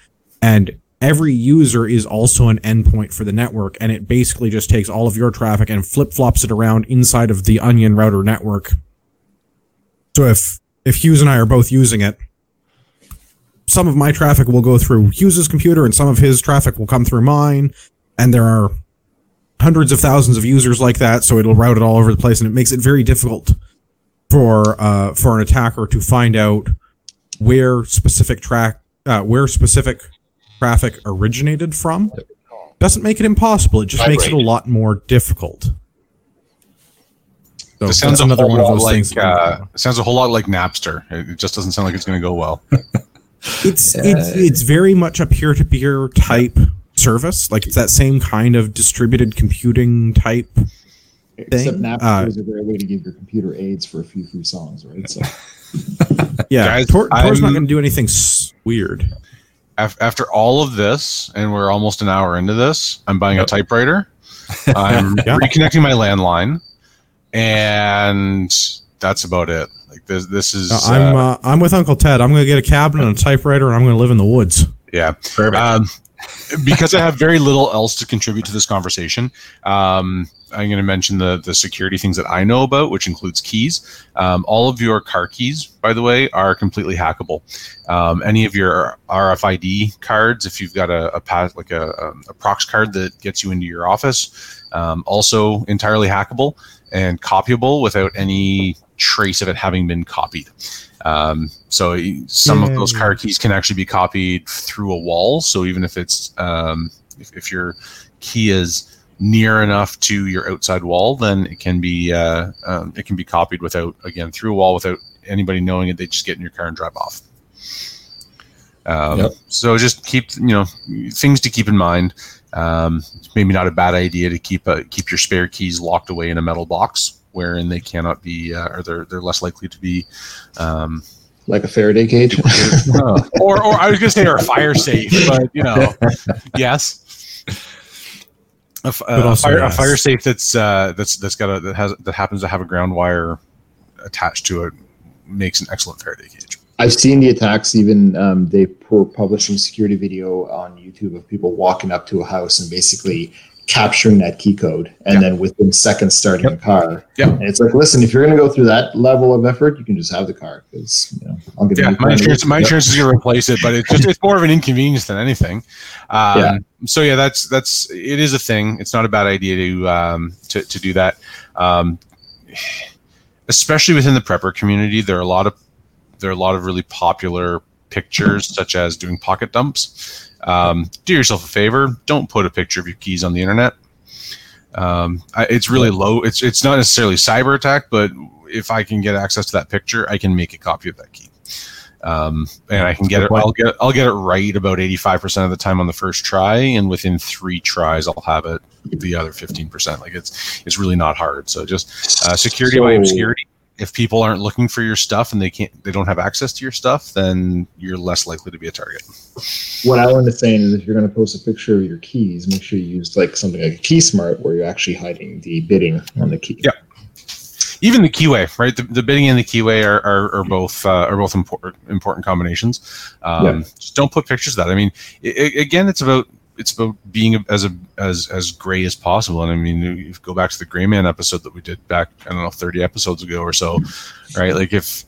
And every user is also an endpoint for the network, and it basically just takes all of your traffic and flip-flops it around inside of the Onion Router network. So if Hughes and I are both using it, some of my traffic will go through Hughes's computer, and some of his traffic will come through mine, and there are hundreds of thousands of users like that, so it'll route it all over the place, and it makes it very difficult for an attacker to find out where specific traffic originated from. Doesn't make it impossible. It just makes it a lot more difficult. So sounds another one of those things. Sounds a whole lot like Napster. It just doesn't sound like it's going to go well. It's very much a peer-to-peer type service. Like it's that same kind of distributed computing type thing. Except Napster is a great way to give your computer AIDS for a few free songs, right? So. Yeah, guys, Tor's not going to do anything weird. After all of this, and we're almost an hour into this, I'm buying a typewriter. I'm reconnecting my landline, and that's about it. Like this is. I'm with Uncle Ted. I'm going to get a cabin and a typewriter, and I'm going to live in the woods. Yeah, because I have very little else to contribute to this conversation. I'm going to mention the security things that I know about, which includes keys. All of your car keys, by the way, are completely hackable. Any of your RFID cards, if you've got a prox card that gets you into your office, also entirely hackable and copyable without any trace of it having been copied. So some of those car keys can actually be copied through a wall. So even if it's if your key is near enough to your outside wall, then it can be copied without, again, through a wall without anybody knowing it. They just get in your car and drive off. So just keep, things to keep in mind. It's maybe not a bad idea to keep your spare keys locked away in a metal box, wherein they cannot be, or they're less likely to be, like a Faraday cage, or I was going to say, or a fire safe, but yes, a fire safe that happens to have a ground wire attached to it makes an excellent Faraday cage. I've seen the attacks. Even they published some security video on YouTube of people walking up to a house and basically capturing that key code and then within seconds starting a car. And it's like, listen, if you're going to go through that level of effort, you can just have the car, because I'll get my insurance is going to replace it, but it's more of an inconvenience than anything. So it is a thing. It's not a bad idea to do that. Especially within the prepper community, there are a lot of really popular pictures, such as doing pocket dumps. Do yourself a favor. Don't put a picture of your keys on the internet. It's really low. It's not necessarily cyber attack, but if I can get access to that picture, I can make a copy of that key. And I can get it. I'll get it right about 85% of the time on the first try, and within 3 tries, I'll have it the other 15%. Like it's really not hard. So just security by obscurity. If people aren't looking for your stuff and they don't have access to your stuff, then you're less likely to be a target. What I wanted to say is, if you're going to post a picture of your keys, make sure you use something like a Key Smart, where you're actually hiding the bidding on the key. Yeah, even the keyway, right? The bidding and the keyway are both important combinations. Just don't put pictures of that. I mean, it's about being as gray as possible. And I mean, you go back to the Gray Man episode that we did back, 30 episodes ago or so, right? Like if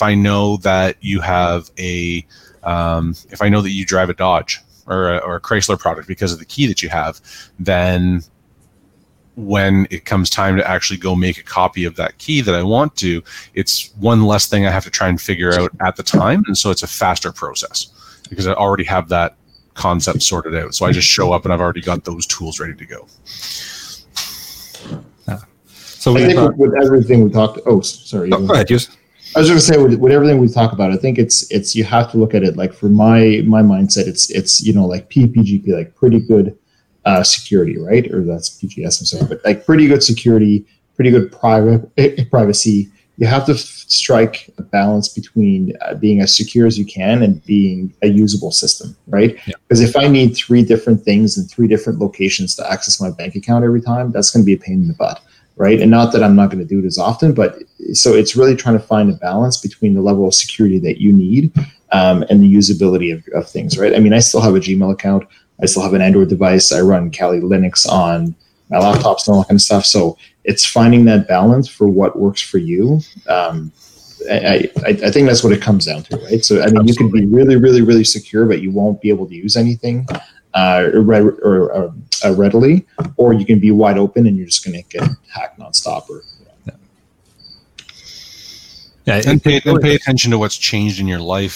I know that you have if I know that you drive a Dodge or a Chrysler product because of the key that you have, then when it comes time to actually go make a copy of that key that I want to, it's one less thing I have to try and figure out at the time. And so it's a faster process because I already have that concept sorted out, so I just show up and I've already got those tools ready to go. So I think with everything we talked, go ahead. Yes. I was going to say with everything we talk about, I think it's you have to look at it like, for my mindset, it's like PGP, like pretty good security, right? Or that's PGS, I'm sorry, but like pretty good security, pretty good privacy. You have to strike a balance between being as secure as you can and being a usable system, right? Because if I need 3 different things in 3 different locations to access my bank account every time, that's going to be a pain in the butt, right? And not that I'm not going to do it as often, but so it's really trying to find a balance between the level of security that you need and the usability of things, right? I mean, I still have a Gmail account. I still have an Android device. I run Kali Linux on my laptops and all that kind of stuff. So it's finding that balance for what works for you. I think that's what it comes down to, right? So I mean, Absolutely. You could be really, really, really secure, but you won't be able to use anything readily, or you can be wide open and you're just going to get hacked nonstop. And pay attention to what's changed in your life,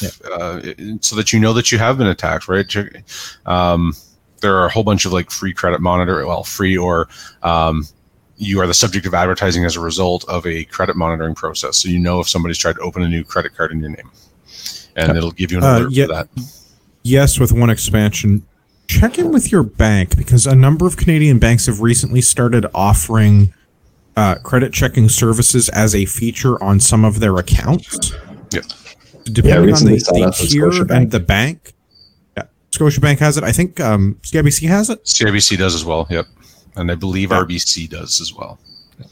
so that you know that you have been attacked, right? There are a whole bunch of free credit monitor, you are the subject of advertising as a result of a credit monitoring process. So if somebody's tried to open a new credit card in your name, and it'll give you an alert for that. Yes, with one expansion, check in with your bank, because a number of Canadian banks have recently started offering credit checking services as a feature on some of their accounts. Yep. Depending on the tier and the bank. Scotiabank has it. I think CIBC has it. CIBC does as well, yep. And I believe RBC does as well. Yep.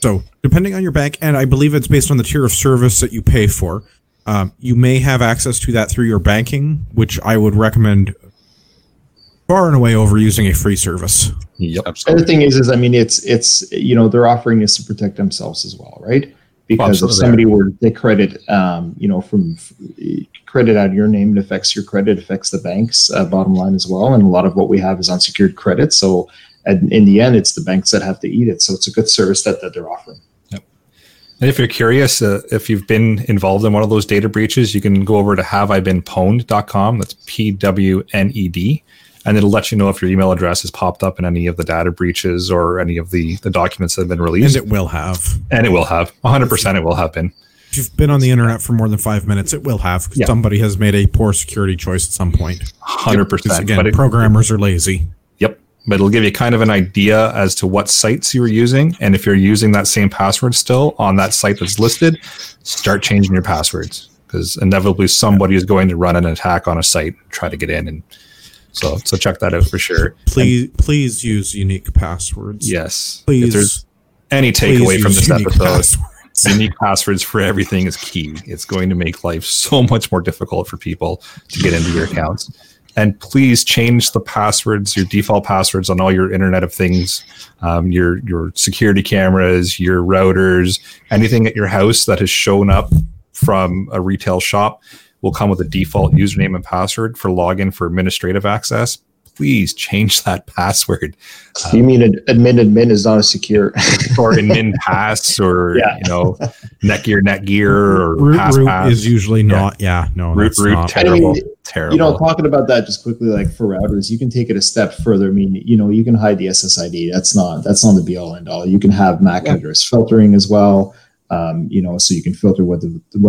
So depending on your bank, and I believe it's based on the tier of service that you pay for, you may have access to that through your banking, which I would recommend far and away over using a free service. Yep. Absolutely. The other thing is I mean, it's they're offering this to protect themselves as well, right? Because if somebody were they credit, from credit out of your name, it affects your credit, affects the bank's bottom line as well. And a lot of what we have is unsecured credit. So in the end, it's the banks that have to eat it. So it's a good service that they're offering. Yep. And if you're curious, if you've been involved in one of those data breaches, you can go over to haveibeenpwned.com. That's PWNED. and it'll let you know if your email address has popped up in any of the data breaches or any of the documents that have been released. And it will have. 100% it will have been. If you've been on the internet for more than 5 minutes, it will have. Yeah. Somebody has made a poor security choice at some point. 100%. Again, but programmers are lazy. Yep. But it'll give you kind of an idea as to what sites you were using. And if you're using that same password still on that site that's listed, start changing your passwords, because inevitably somebody is going to run an attack on a site, try to get in. And so check that out for sure. Please use unique passwords. Yes. Please. If there's any takeaway from this episode, unique passwords for everything is key. It's going to make life so much more difficult for people to get into your accounts. And please change the passwords, your default passwords on all your Internet of Things, your security cameras, your routers, anything at your house that has shown up from a retail shop will come with a default username and password for login for administrative access. Please change that password. You mean admin is not as secure? Or admin pass, or netgear, or root pass is usually not. Yeah, no, root not. Terrible. I mean, terrible. Talking about that just quickly, like for routers, you can take it a step further. I mean, you can hide the SSID. That's not the be all end all. You can have MAC address filtering as well. So you can filter what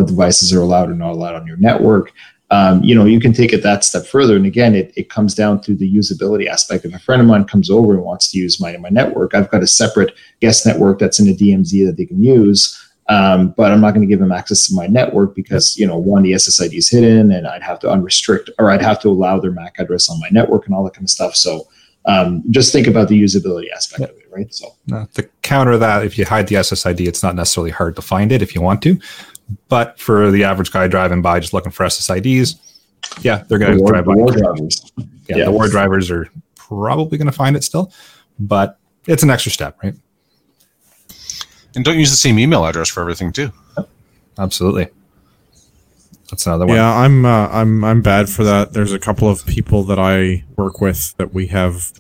devices are allowed or not allowed on your network. You can take it that step further. And again, it comes down to the usability aspect. If a friend of mine comes over and wants to use my network, I've got a separate guest network that's in a DMZ that they can use. But I'm not going to give them access to my network because, one, the SSID is hidden and I'd have to unrestrict, or I'd have to allow their MAC address on my network and all that kind of stuff. So just think about the usability aspect of it, right? So to counter that, if you hide the SSID, it's not necessarily hard to find it if you want to. But for the average guy driving by just looking for SSIDs, they're going to drive by. The war drivers are probably going to find it still, but it's an extra step, right? And don't use the same email address for everything too. Absolutely. That's another one. Yeah, I'm bad for that. There's a couple of people that I work with that we have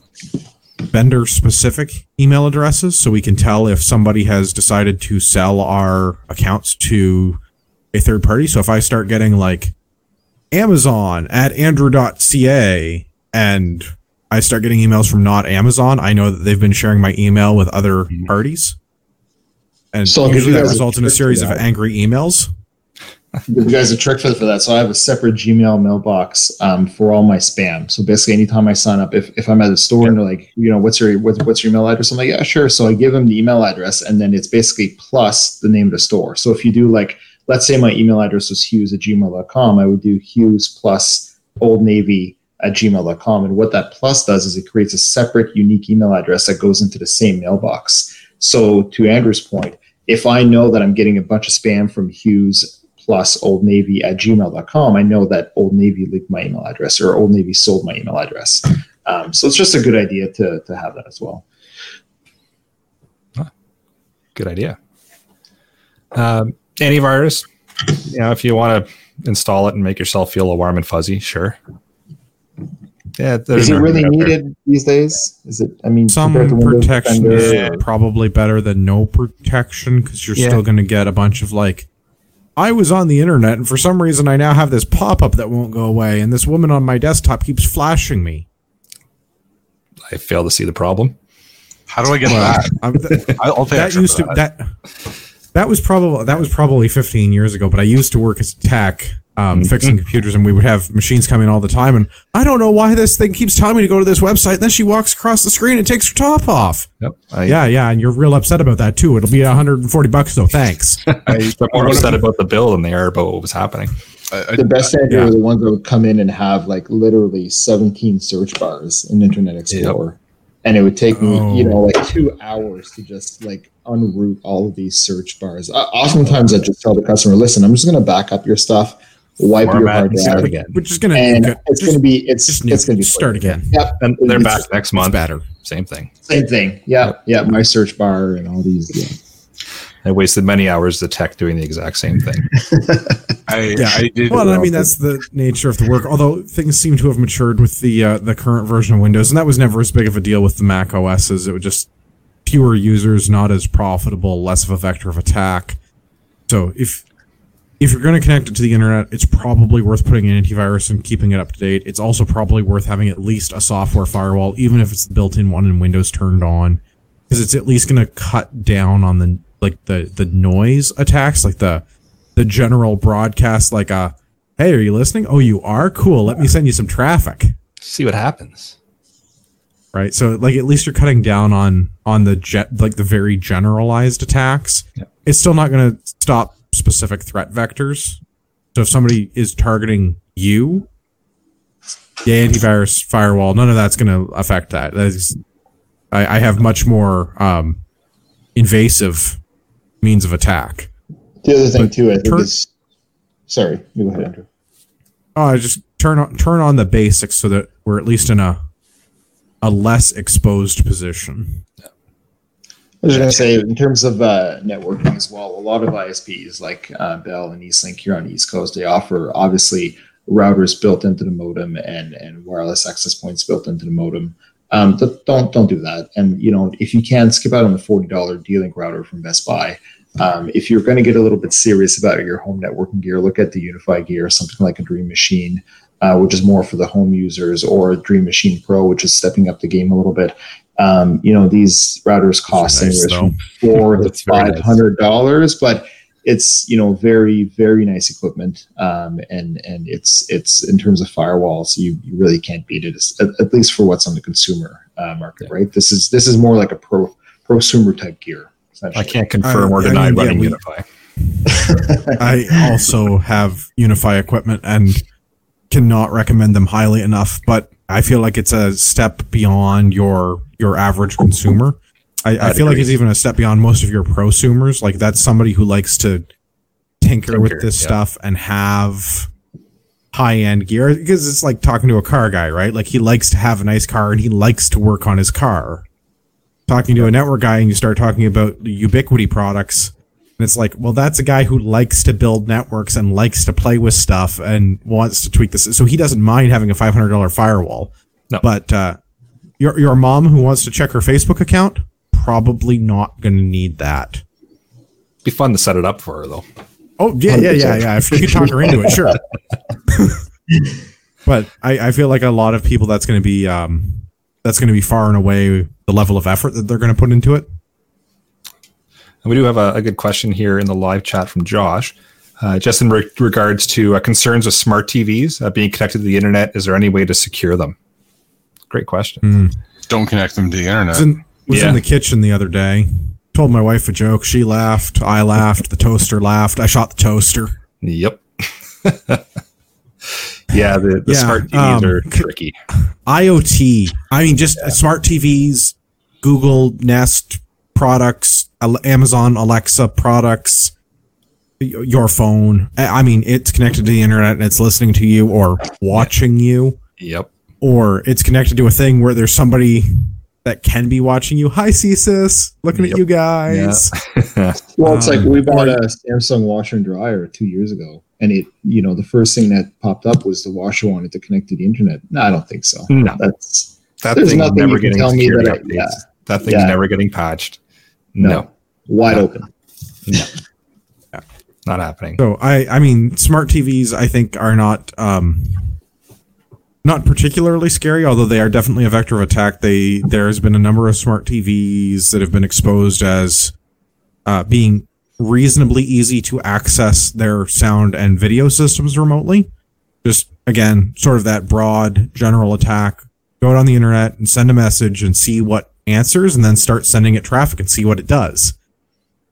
vendor-specific email addresses, so we can tell if somebody has decided to sell our accounts to a third party. So if I start getting like Amazon@andrew.ca and I start getting emails from not Amazon, I know that they've been sharing my email with other parties. And so usually that results in a series of angry emails. You guys a trick for that. So I have a separate Gmail mailbox for all my spam. So basically, anytime I sign up, if I'm at a store and they're like, what's your email address? I'm like, yeah, sure. So I give them the email address, and then it's basically plus the name of the store. So if you do like, let's say my email address was hughes@gmail.com, I would do hughes plus oldnavy@gmail.com. And what that plus does is it creates a separate unique email address that goes into the same mailbox. So to Andrew's point, if I know that I'm getting a bunch of spam from Hughes plus oldnavy@gmail.com, I know that Old Navy leaked my email address, or Old Navy sold my email address. So it's just a good idea to have that as well. Good idea. Antivirus, if you want to install it and make yourself feel warm and fuzzy, sure. Yeah, is it really needed these days? Is it? I mean, some protection is probably better than no protection, because you're still going to get a bunch of like, I was on the internet, and for some reason I now have this pop-up that won't go away, and this woman on my desktop keeps flashing me. I fail to see the problem. How do I get that? That was probably 15 years ago, but I used to work as tech, fixing computers, and we would have machines come in all the time, and I don't know why this thing keeps telling me to go to this website, and then she walks across the screen and takes her top off. Yep. And you're real upset about that, too. It'll be $140, so thanks. I'm more upset about the bill than they are about what was happening. The best idea were the ones that would come in and have, like, literally 17 search bars in Internet Explorer. Yep. And it would take me, 2 hours to just like unroot all of these search bars. Oftentimes I just tell the customer, listen, I'm just going to back up your stuff, wipe your hard drive again. We're just going to, it's going to be start again. Yep. And they're back next month. Same thing. Yeah. My search bar and all these. Yeah. I wasted many hours of tech doing the exact same thing. That's the nature of the work. Although things seem to have matured with the current version of Windows, and that was never as big of a deal with the Mac OSs. It was just fewer users, not as profitable, less of a vector of attack. So if if you're going to connect it to the internet, it's probably worth putting in antivirus and keeping it up to date. It's also probably worth having at least a software firewall, even if it's the built-in one in Windows turned on, because it's at least going to cut down on the like the noise attacks, like the general broadcast, like a, hey, are you listening? Oh, you are? Cool. Let me send you some traffic. See what happens. Right. So like at least you're cutting down on the very generalized attacks. Yep. It's still not going to stop specific threat vectors. So if somebody is targeting you, the antivirus, firewall, none of that's going to affect that. I have much more invasive means of attack. The other thing too, I think is, sorry, you go ahead, Andrew. Oh, just turn on the basics so that we're at least in a less exposed position. Yeah. I was going to say, in terms of networking as well, a lot of ISPs like Bell and Eastlink here on the East Coast, they offer obviously routers built into the modem and wireless access points built into the modem. Don't do that. And you know, if you can, skip out on the $40 D-Link router from Best Buy. If you're going to get a little bit serious about your home networking gear, look at the Unify gear, something like a Dream Machine, which is more for the home users, or a Dream Machine Pro, which is stepping up the game a little bit. You know, these routers cost anywhere from $400 to $500, but it's, you know, very, very nice equipment. And it's in terms of firewalls, you really can't beat it, at least for what's on the consumer market, right? This is more like a prosumer type gear. I can't confirm or deny running Unify. I also have Unify equipment and cannot recommend them highly enough, but I feel like it's a step beyond your average consumer. I feel like it's even a step beyond most of your prosumers. Like that's somebody who likes to tinker with this stuff and have high-end gear, because it's like talking to a car guy, right? Like he likes to have a nice car and he likes to work on his car. Talking to a network guy and you start talking about the Ubiquity products, and it's like, well, that's a guy who likes to build networks and likes to play with stuff and wants to tweak this. So he doesn't mind having a $500 firewall. No. But your mom who wants to check her Facebook account, probably not going to need that. Be fun to set it up for her, though. Oh, yeah. If you could talk her into it, sure. But I feel like a lot of people, that's going to be... that's going to be far and away the level of effort that they're going to put into it. And we do have a good question here in the live chat from Josh. Just in regards to concerns with smart TVs being connected to the internet, is there any way to secure them? Great question. Don't connect them to the internet. I was in the kitchen the other day. Told my wife a joke. She laughed. I laughed. The toaster laughed. I shot the toaster. Yep. Yeah, the smart TVs are tricky. IoT, I mean, just smart TVs, Google Nest products, Amazon Alexa products, your phone. I mean, it's connected to the internet and it's listening to you or watching you. Yep. Or it's connected to a thing where there's somebody that can be watching you. Hi, CSIS, looking at you guys. Yeah. Well, it's like we bought a Samsung washer and dryer 2 years ago. And it, you know, the first thing that popped up was the washer wanted to connect to the internet. No, I don't think so. No, there's nothing never you can tell me that. That thing's never getting patched. No. Wide open. No. Yeah. Not happening. So I mean, smart TVs, I think, are not particularly scary, although they are definitely a vector of attack. There's been a number of smart TVs that have been exposed as being reasonably easy to access their sound and video systems remotely. Just again, sort of that broad general attack. Go out on the internet and send a message and see what answers, and then start sending it traffic and see what it does.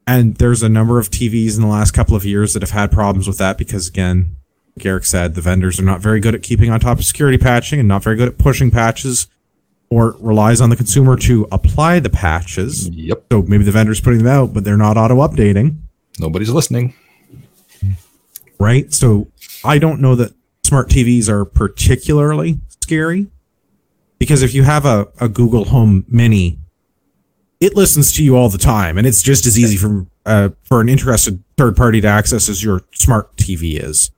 And there's a number of TVs in the last couple of years that have had problems with that because, again, like Eric said, the vendors are not very good at keeping on top of security patching and not very good at pushing patches, or relies on the consumer to apply the patches. Yep. So maybe the vendor's putting them out, but they're not auto-updating. Nobody's listening. Right? So I don't know that smart TVs are particularly scary, because if you have a Google Home Mini, it listens to you all the time, and it's just as easy for an interested third party to access as your smart TV is.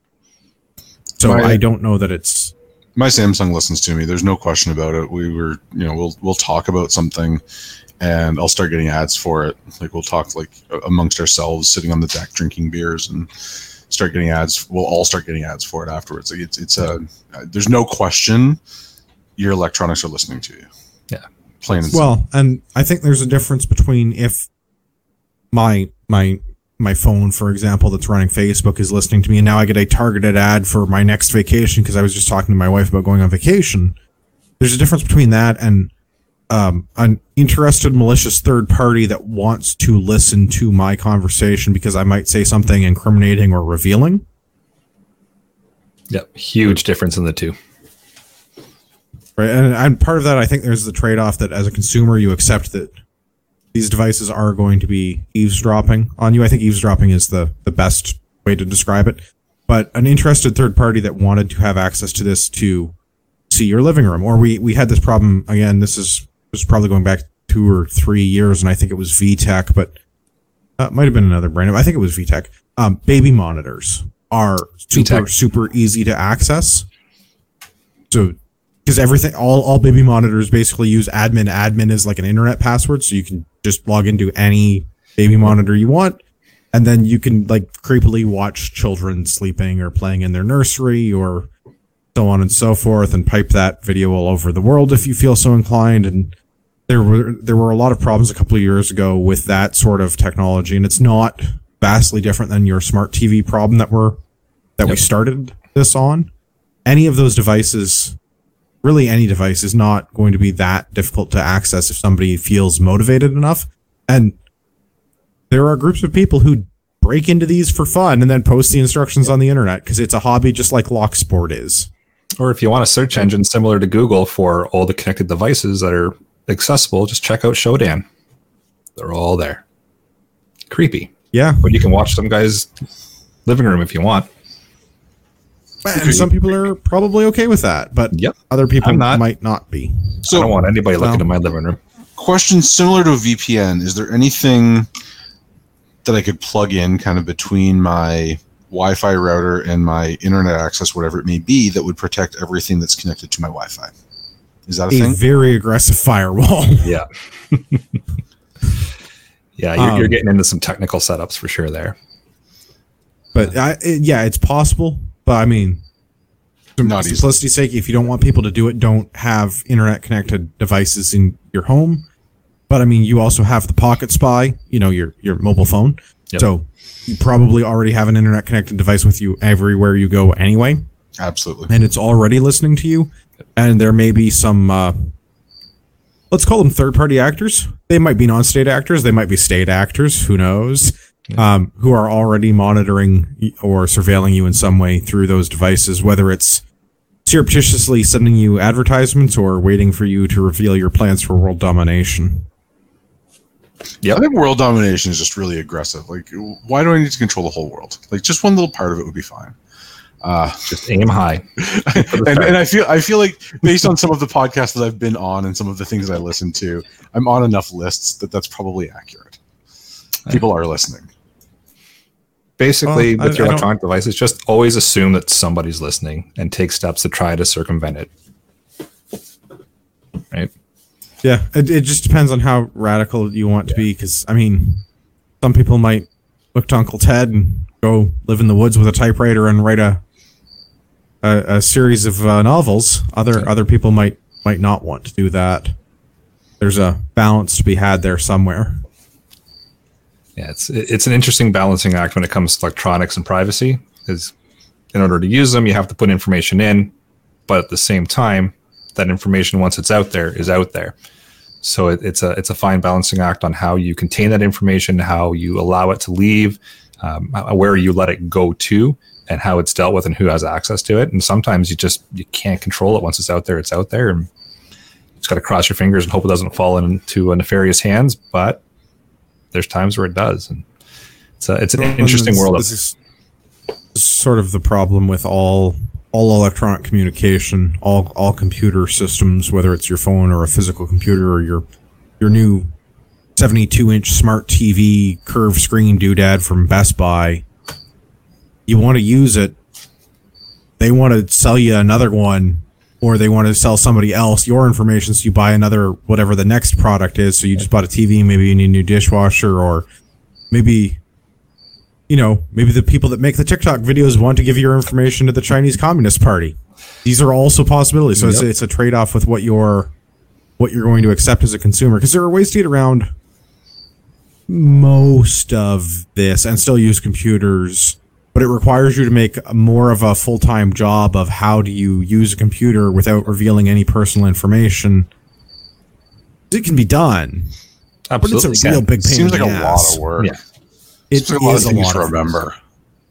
So I don't know that it's... My Samsung listens to me. There's no question about it. We were, you know, we'll talk about something, and I'll start getting ads for it. Like we'll talk like amongst ourselves, sitting on the deck, drinking beers, and start getting ads. We'll all start getting ads for it afterwards. Like it's there's no question your electronics are listening to you. Yeah. Plain and simple. And I think there's a difference between if my phone, for example, that's running Facebook is listening to me, and now I get a targeted ad for my next vacation because I was just talking to my wife about going on vacation. There's a difference between that and an interested malicious third party that wants to listen to my conversation because I might say something incriminating or revealing. Yep, huge difference in the two. Right, and part of that, I think there's the trade-off that as a consumer, you accept that these devices are going to be eavesdropping on you. I think eavesdropping is the best way to describe it. But an interested third party that wanted to have access to this to see your living room, or we had this problem again. This is probably going back 2 or 3 years, and I think it was VTech, but it might have been another brand. I think it was VTech. Baby monitors are super easy to access. So. Because everything, all baby monitors basically use admin. Admin is like an internet password, so you can just log into any baby monitor you want, and then you can like creepily watch children sleeping or playing in their nursery or so on and so forth, and pipe that video all over the world if you feel so inclined. And there were a lot of problems a couple of years ago with that sort of technology, and it's not vastly different than your smart TV problem that we started this on. Any of those devices. Really, any device is not going to be that difficult to access if somebody feels motivated enough. And there are groups of people who break into these for fun and then post the instructions on the internet because it's a hobby just like Locksport is. Or if you want a search engine similar to Google for all the connected devices that are accessible, just check out Shodan. They're all there. Creepy. Yeah. But you can watch some guy's living room if you want. And some people are probably okay with that, but other people might not be. So I don't want anybody looking in my living room. Question similar to a VPN. Is there anything that I could plug in kind of between my Wi-Fi router and my internet access, whatever it may be, that would protect everything that's connected to my Wi-Fi? Is that a thing? A very aggressive firewall. Yeah. Yeah, you're getting into some technical setups for sure there. But, it's possible. But I mean, for simplicity's sake, if you don't want people to do it, don't have internet-connected devices in your home. But I mean, you also have the Pocket Spy, your mobile phone. Yep. So you probably already have an internet-connected device with you everywhere you go anyway. Absolutely. And it's already listening to you. And there may be some, let's call them third-party actors. They might be non-state actors. They might be state actors. Who knows? Who are already monitoring or surveilling you in some way through those devices, whether it's surreptitiously sending you advertisements or waiting for you to reveal your plans for world domination. Yeah, I think world domination is just really aggressive. Like, why do I need to control the whole world? Like, just one little part of it would be fine. Just aim high. and I feel like based on some of the podcasts that I've been on and some of the things I listen to, I'm on enough lists that's probably accurate. People are listening. Basically, with your electronic devices, just always assume that somebody's listening and take steps to try to circumvent it. Right? Yeah, it just depends on how radical you want to be, because, I mean, some people might look to Uncle Ted and go live in the woods with a typewriter and write a series of novels. Other people might not want to do that. There's a balance to be had there somewhere. Yeah, it's an interesting balancing act when it comes to electronics and privacy. Is in order to use them, you have to put information in, but at the same time, that information once it's out there is out there. So it's a fine balancing act on how you contain that information, how you allow it to leave, where you let it go to, and how it's dealt with and who has access to it. And sometimes you can't control it once it's out there. It's out there, and you just got to cross your fingers and hope it doesn't fall into nefarious hands. But there's times where it does, and it's an interesting world. This is sort of the problem with all electronic communication, all computer systems, whether it's your phone or a physical computer or your new 72-inch smart TV curved screen doodad from Best Buy. You want to use it. They want to sell you another one, or they want to sell somebody else your information, so you buy another, whatever the next product is. So you just bought a TV, maybe you need a new dishwasher, or maybe you know, maybe the people that make the TikTok videos want to give your information to the Chinese Communist Party. These are also possibilities. So it's a trade-off with what you're going to accept as a consumer, because there are ways to get around most of this and still use computers, but it requires you to make more of a full-time job of how do you use a computer without revealing any personal information. It can be done. Absolutely. But it's a real big pain. Seems like a lot of work. Yeah. It's a lot of things to remember.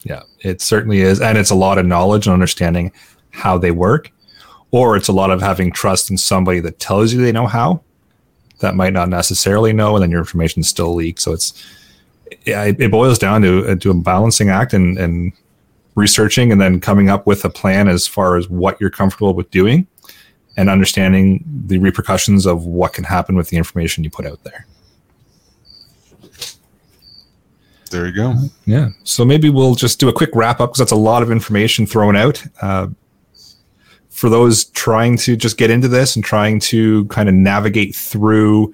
Yeah, it certainly is. And it's a lot of knowledge and understanding how they work, or it's a lot of having trust in somebody that tells you they know how, that might not necessarily know, and then your information still leaks. So it boils down to a balancing act and researching and then coming up with a plan as far as what you're comfortable with doing and understanding the repercussions of what can happen with the information you put out there. There you go. Yeah. So maybe we'll just do a quick wrap up, because that's a lot of information thrown out. For those trying to just get into this and trying to kind of navigate through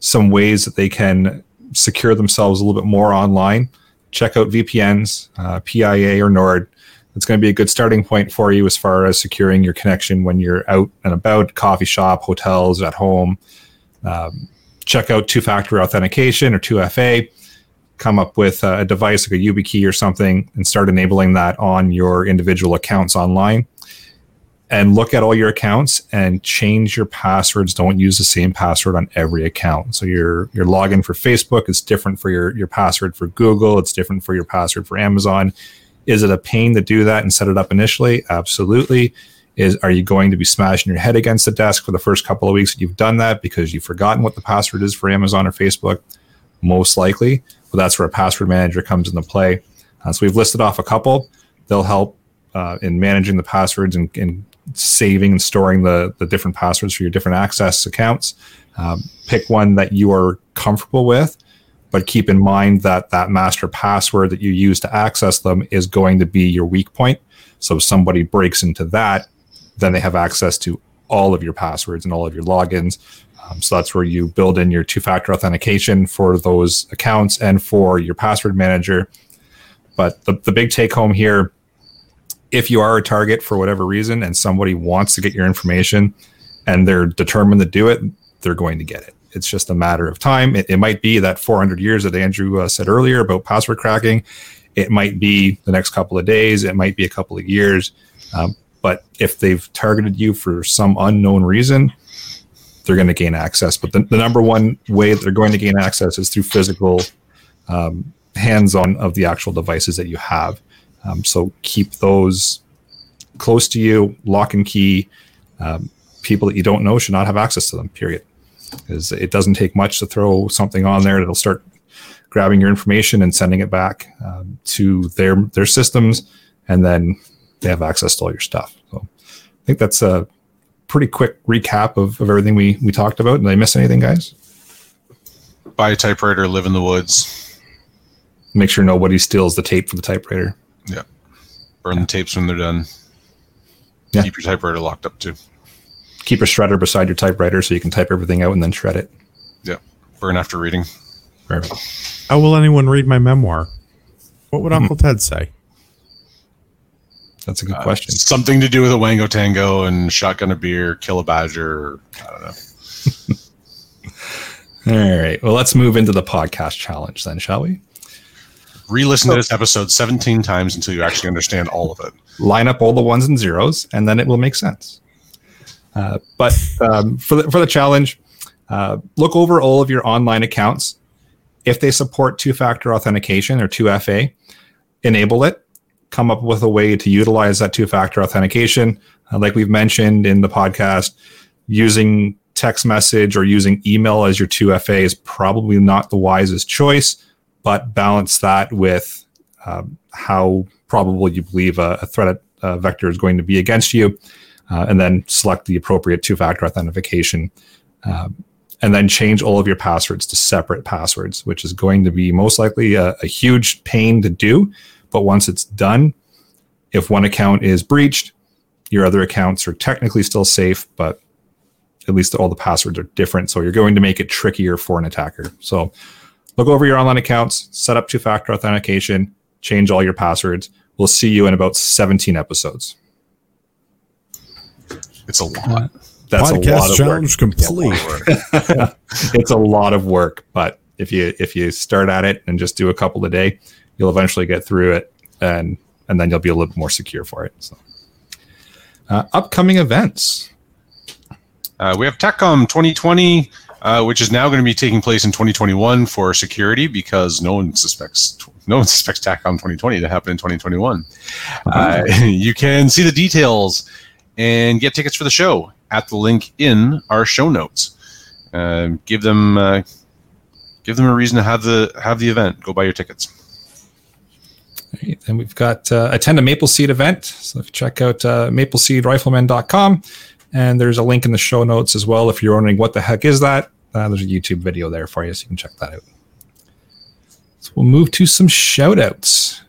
some ways that they can secure themselves a little bit more online, check out VPNs, PIA or Nord. It's going to be a good starting point for you as far as securing your connection when you're out and about, coffee shop, hotels, at home. Check out two-factor authentication or 2FA. Come up with a device like a YubiKey or something and start enabling that on your individual accounts online. And look at all your accounts and change your passwords. Don't use the same password on every account. So your login for Facebook is different for your password for Google. It's different for your password for Amazon. Is it a pain to do that and set it up initially? Absolutely. Are you going to be smashing your head against the desk for the first couple of weeks that you've done that because you've forgotten what the password is for Amazon or Facebook? Most likely. Well, that's where a password manager comes into play. So we've listed off a couple. They'll help in managing the passwords and saving and storing the different passwords for your different access accounts. Pick one that you are comfortable with, but keep in mind that that master password that you use to access them is going to be your weak point. So if somebody breaks into that, then they have access to all of your passwords and all of your logins. So that's where you build in your two-factor authentication for those accounts and for your password manager. But the big take-home here, if you are a target for whatever reason and somebody wants to get your information and they're determined to do it, they're going to get it. It's just a matter of time. It might be that 400 years that Andrew said earlier about password cracking. It might be the next couple of days. It might be a couple of years. But if they've targeted you for some unknown reason, they're going to gain access. But the number one way that they're going to gain access is through physical hands-on of the actual devices that you have. So keep those close to you, lock and key. People that you don't know should not have access to them, period. Because it doesn't take much to throw something on there that'll start grabbing your information and sending it back to their systems, and then they have access to all your stuff. So I think that's a pretty quick recap of everything we talked about. Did I miss anything, guys? Buy a typewriter, live in the woods. Make sure nobody steals the tape for the typewriter. Yeah. Burn the tapes when they're done. Yeah. Keep your typewriter locked up too. Keep a shredder beside your typewriter so you can type everything out and then shred it. Yeah. Burn after reading. Perfect. How will anyone read my memoir? What would Uncle Ted say? That's a good question. Something to do with a Wango Tango and shotgun a beer, kill a badger. I don't know. All right. Well, let's move into the podcast challenge then, shall we? Re-listen to this episode 17 times until you actually understand all of it. Line up all the ones and zeros, and then it will make sense. But for the challenge, look over all of your online accounts. If they support two-factor authentication or 2FA, enable it. Come up with a way to utilize that two-factor authentication. Like we've mentioned in the podcast, using text message or using email as your 2FA is probably not the wisest choice, but balance that with how probable you believe a threat vector is going to be against you, and then select the appropriate two-factor authentication, and then change all of your passwords to separate passwords, which is going to be most likely a huge pain to do. But once it's done, if one account is breached, your other accounts are technically still safe, but at least all the passwords are different. So you're going to make it trickier for an attacker. So look over your online accounts, set up two-factor authentication, change all your passwords. We'll see you in about 17 episodes. It's a lot. That's podcast a lot of challenge work. Complete. It's a lot of work, but if you start at it and just do a couple a day, you'll eventually get through it, and then you'll be a little more secure for it. So, upcoming events. We have TechCom 2020, which is now going to be taking place in 2021 for security, because no one suspects TechCom 2020 to happen in 2021. Mm-hmm. You can see the details and get tickets for the show at the link in our show notes. Give them a reason to have the event. Go buy your tickets. All right, and we've got attend a Maple Seed event. So check out mapleseedriflemen.com, and there's a link in the show notes as well. If you're wondering what the heck is that, there's a YouTube video there for you, so you can check that out. So we'll move to some shout outs.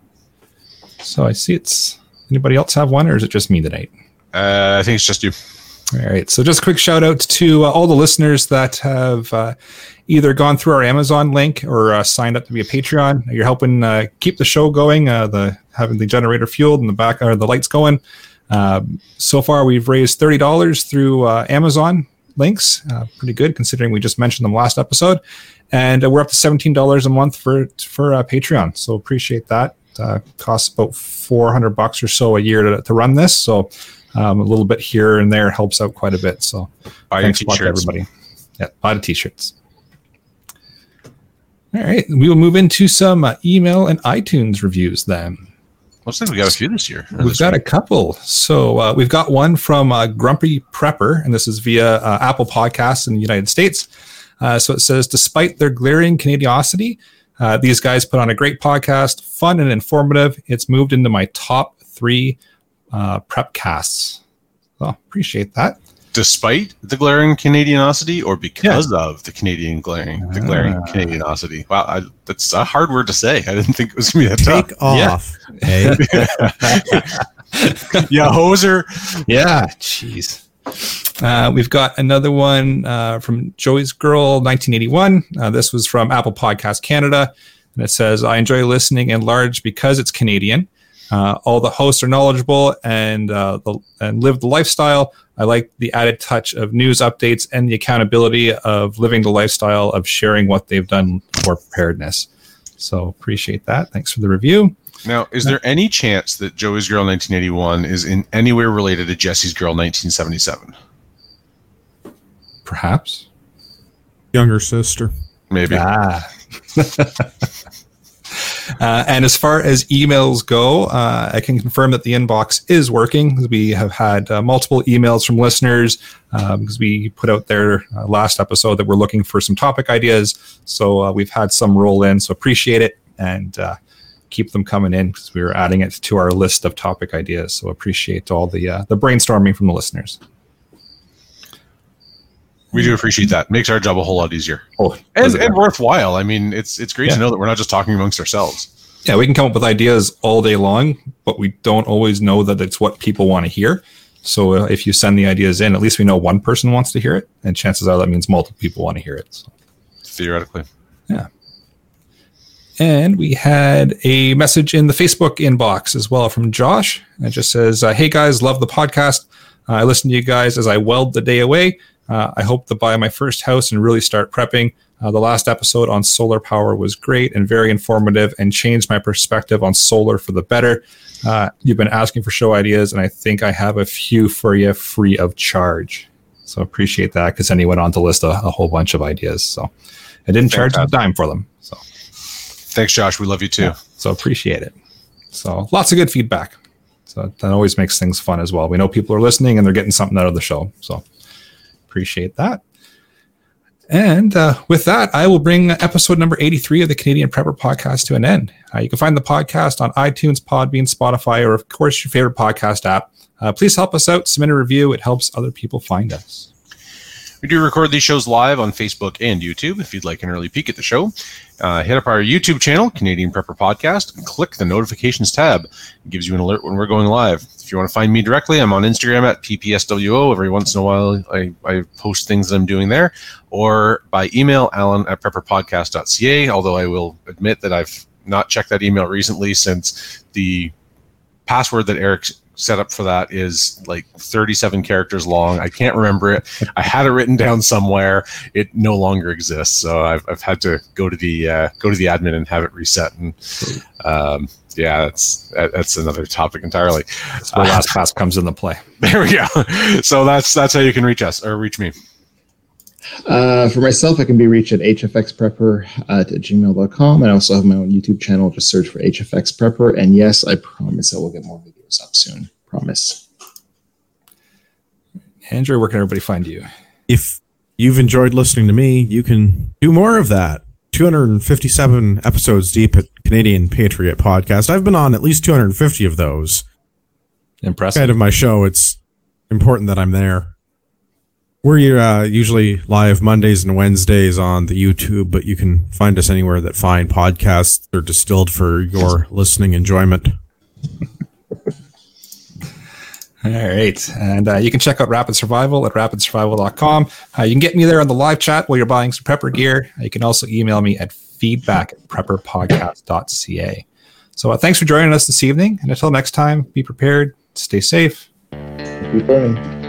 So I see it's anybody else have one, or is it just me tonight? I think it's just you. All right. So just a quick shout out to all the listeners that have either gone through our Amazon link or signed up to be a Patreon. You're helping keep the show going, having the generator fueled and the back or the lights going. So far, we've raised $30 through Amazon links. Pretty good considering we just mentioned them last episode. And we're up to $17 a month for Patreon. So appreciate that. Costs about $400 or so a year to run this. So a little bit here and there helps out quite a bit. So buy your t-shirts, everybody. Yeah, a lot of t-shirts. All right, we will move into some email and iTunes reviews then. Looks like we got a few this year. We've got a couple. So we've got one from Grumpy Prepper, and this is via Apple Podcasts in the United States. So it says, despite their glaring Canadiosity, these guys put on a great podcast, fun and informative. It's moved into my top 3 prep casts. Well, appreciate that. Despite the glaring Canadianosity, or because of the glaring Canadianosity. Wow, that's a hard word to say. I didn't think it was gonna be that tough. Take off. Yeah, yeah, hoser. Yeah, jeez. We've got another one from Joey's Girl 1981. This was from Apple Podcast Canada, and it says, I enjoy listening in large because it's Canadian. All the hosts are knowledgeable and live the lifestyle. I like the added touch of news updates and the accountability of living the lifestyle of sharing what they've done for preparedness. So appreciate that. Thanks for the review. Now, is there any chance that Joey's Girl 1981 is in any way related to Jesse's Girl 1977? Perhaps. Younger sister. Maybe. Ah. And as far as emails go, I can confirm that the inbox is working. We have had multiple emails from listeners because we put out their last episode that we're looking for some topic ideas. So we've had some roll in, so appreciate it. And keep them coming in because we were adding it to our list of topic ideas. So appreciate all the brainstorming from the listeners. We do appreciate that. Makes our job a whole lot easier. Oh, and worthwhile. I mean, it's great to know that we're not just talking amongst ourselves. Yeah, we can come up with ideas all day long, but we don't always know that it's what people want to hear. So if you send the ideas in, at least we know one person wants to hear it, and chances are that means multiple people want to hear it. So. Theoretically. Yeah. And we had a message in the Facebook inbox as well from Josh. It just says, hey guys, love the podcast. I listen to you guys as I weld the day away. I hope to buy my first house and really start prepping. The last episode on solar power was great and very informative and changed my perspective on solar for the better. You've been asking for show ideas, and I think I have a few for you free of charge. So appreciate that, because then he went on to list a whole bunch of ideas. So I didn't charge a dime for them. So thanks, Josh. We love you too. Yeah, so appreciate it. So lots of good feedback. So that always makes things fun as well. We know people are listening and they're getting something out of the show. So appreciate that. And with that, I will bring episode number 83 of the Canadian Prepper Podcast to an end. You can find the podcast on iTunes, Podbean, Spotify, or of course your favorite podcast app. Please help us out. Submit a review. It helps other people find us. We do record these shows live on Facebook and YouTube. If you'd like an early peek at the show, hit up our YouTube channel, Canadian Prepper Podcast, and click the notifications tab. It gives you an alert when we're going live. If you want to find me directly, I'm on Instagram at ppswo. Every once in a while, I post things that I'm doing there, or by email, alan@prepperpodcast.ca, although I will admit that I've not checked that email recently since the password that Eric set up for that is like 37 characters long. I can't remember it. I had it written down somewhere. It no longer exists, so I've had to go to the admin and have it reset. And yeah, that's another topic entirely. That's where LastPass comes into play. There we go. So that's how you can reach us or reach me. For myself, I can be reached at hfxprepper@gmail.com. I also have my own YouTube channel. Just search for HFX Prepper. And yes, I promise I will get more videos up soon. Promise. Andrew, where can everybody find you? If you've enjoyed listening to me, you can do more of that. 257 episodes deep at Canadian Patriot Podcast. I've been on at least 250 of those. Impressive. Kind of my show. It's important that I'm there. We're usually live Mondays and Wednesdays on the YouTube, but you can find us anywhere that fine podcasts are distilled for your listening enjoyment. All right. And you can check out Rapid Survival at rapidsurvival.com. You can get me there on the live chat while you're buying some prepper gear. You can also email me at feedback@prepperpodcast.ca. So thanks for joining us this evening. And until next time, be prepared, stay safe. Keep burning.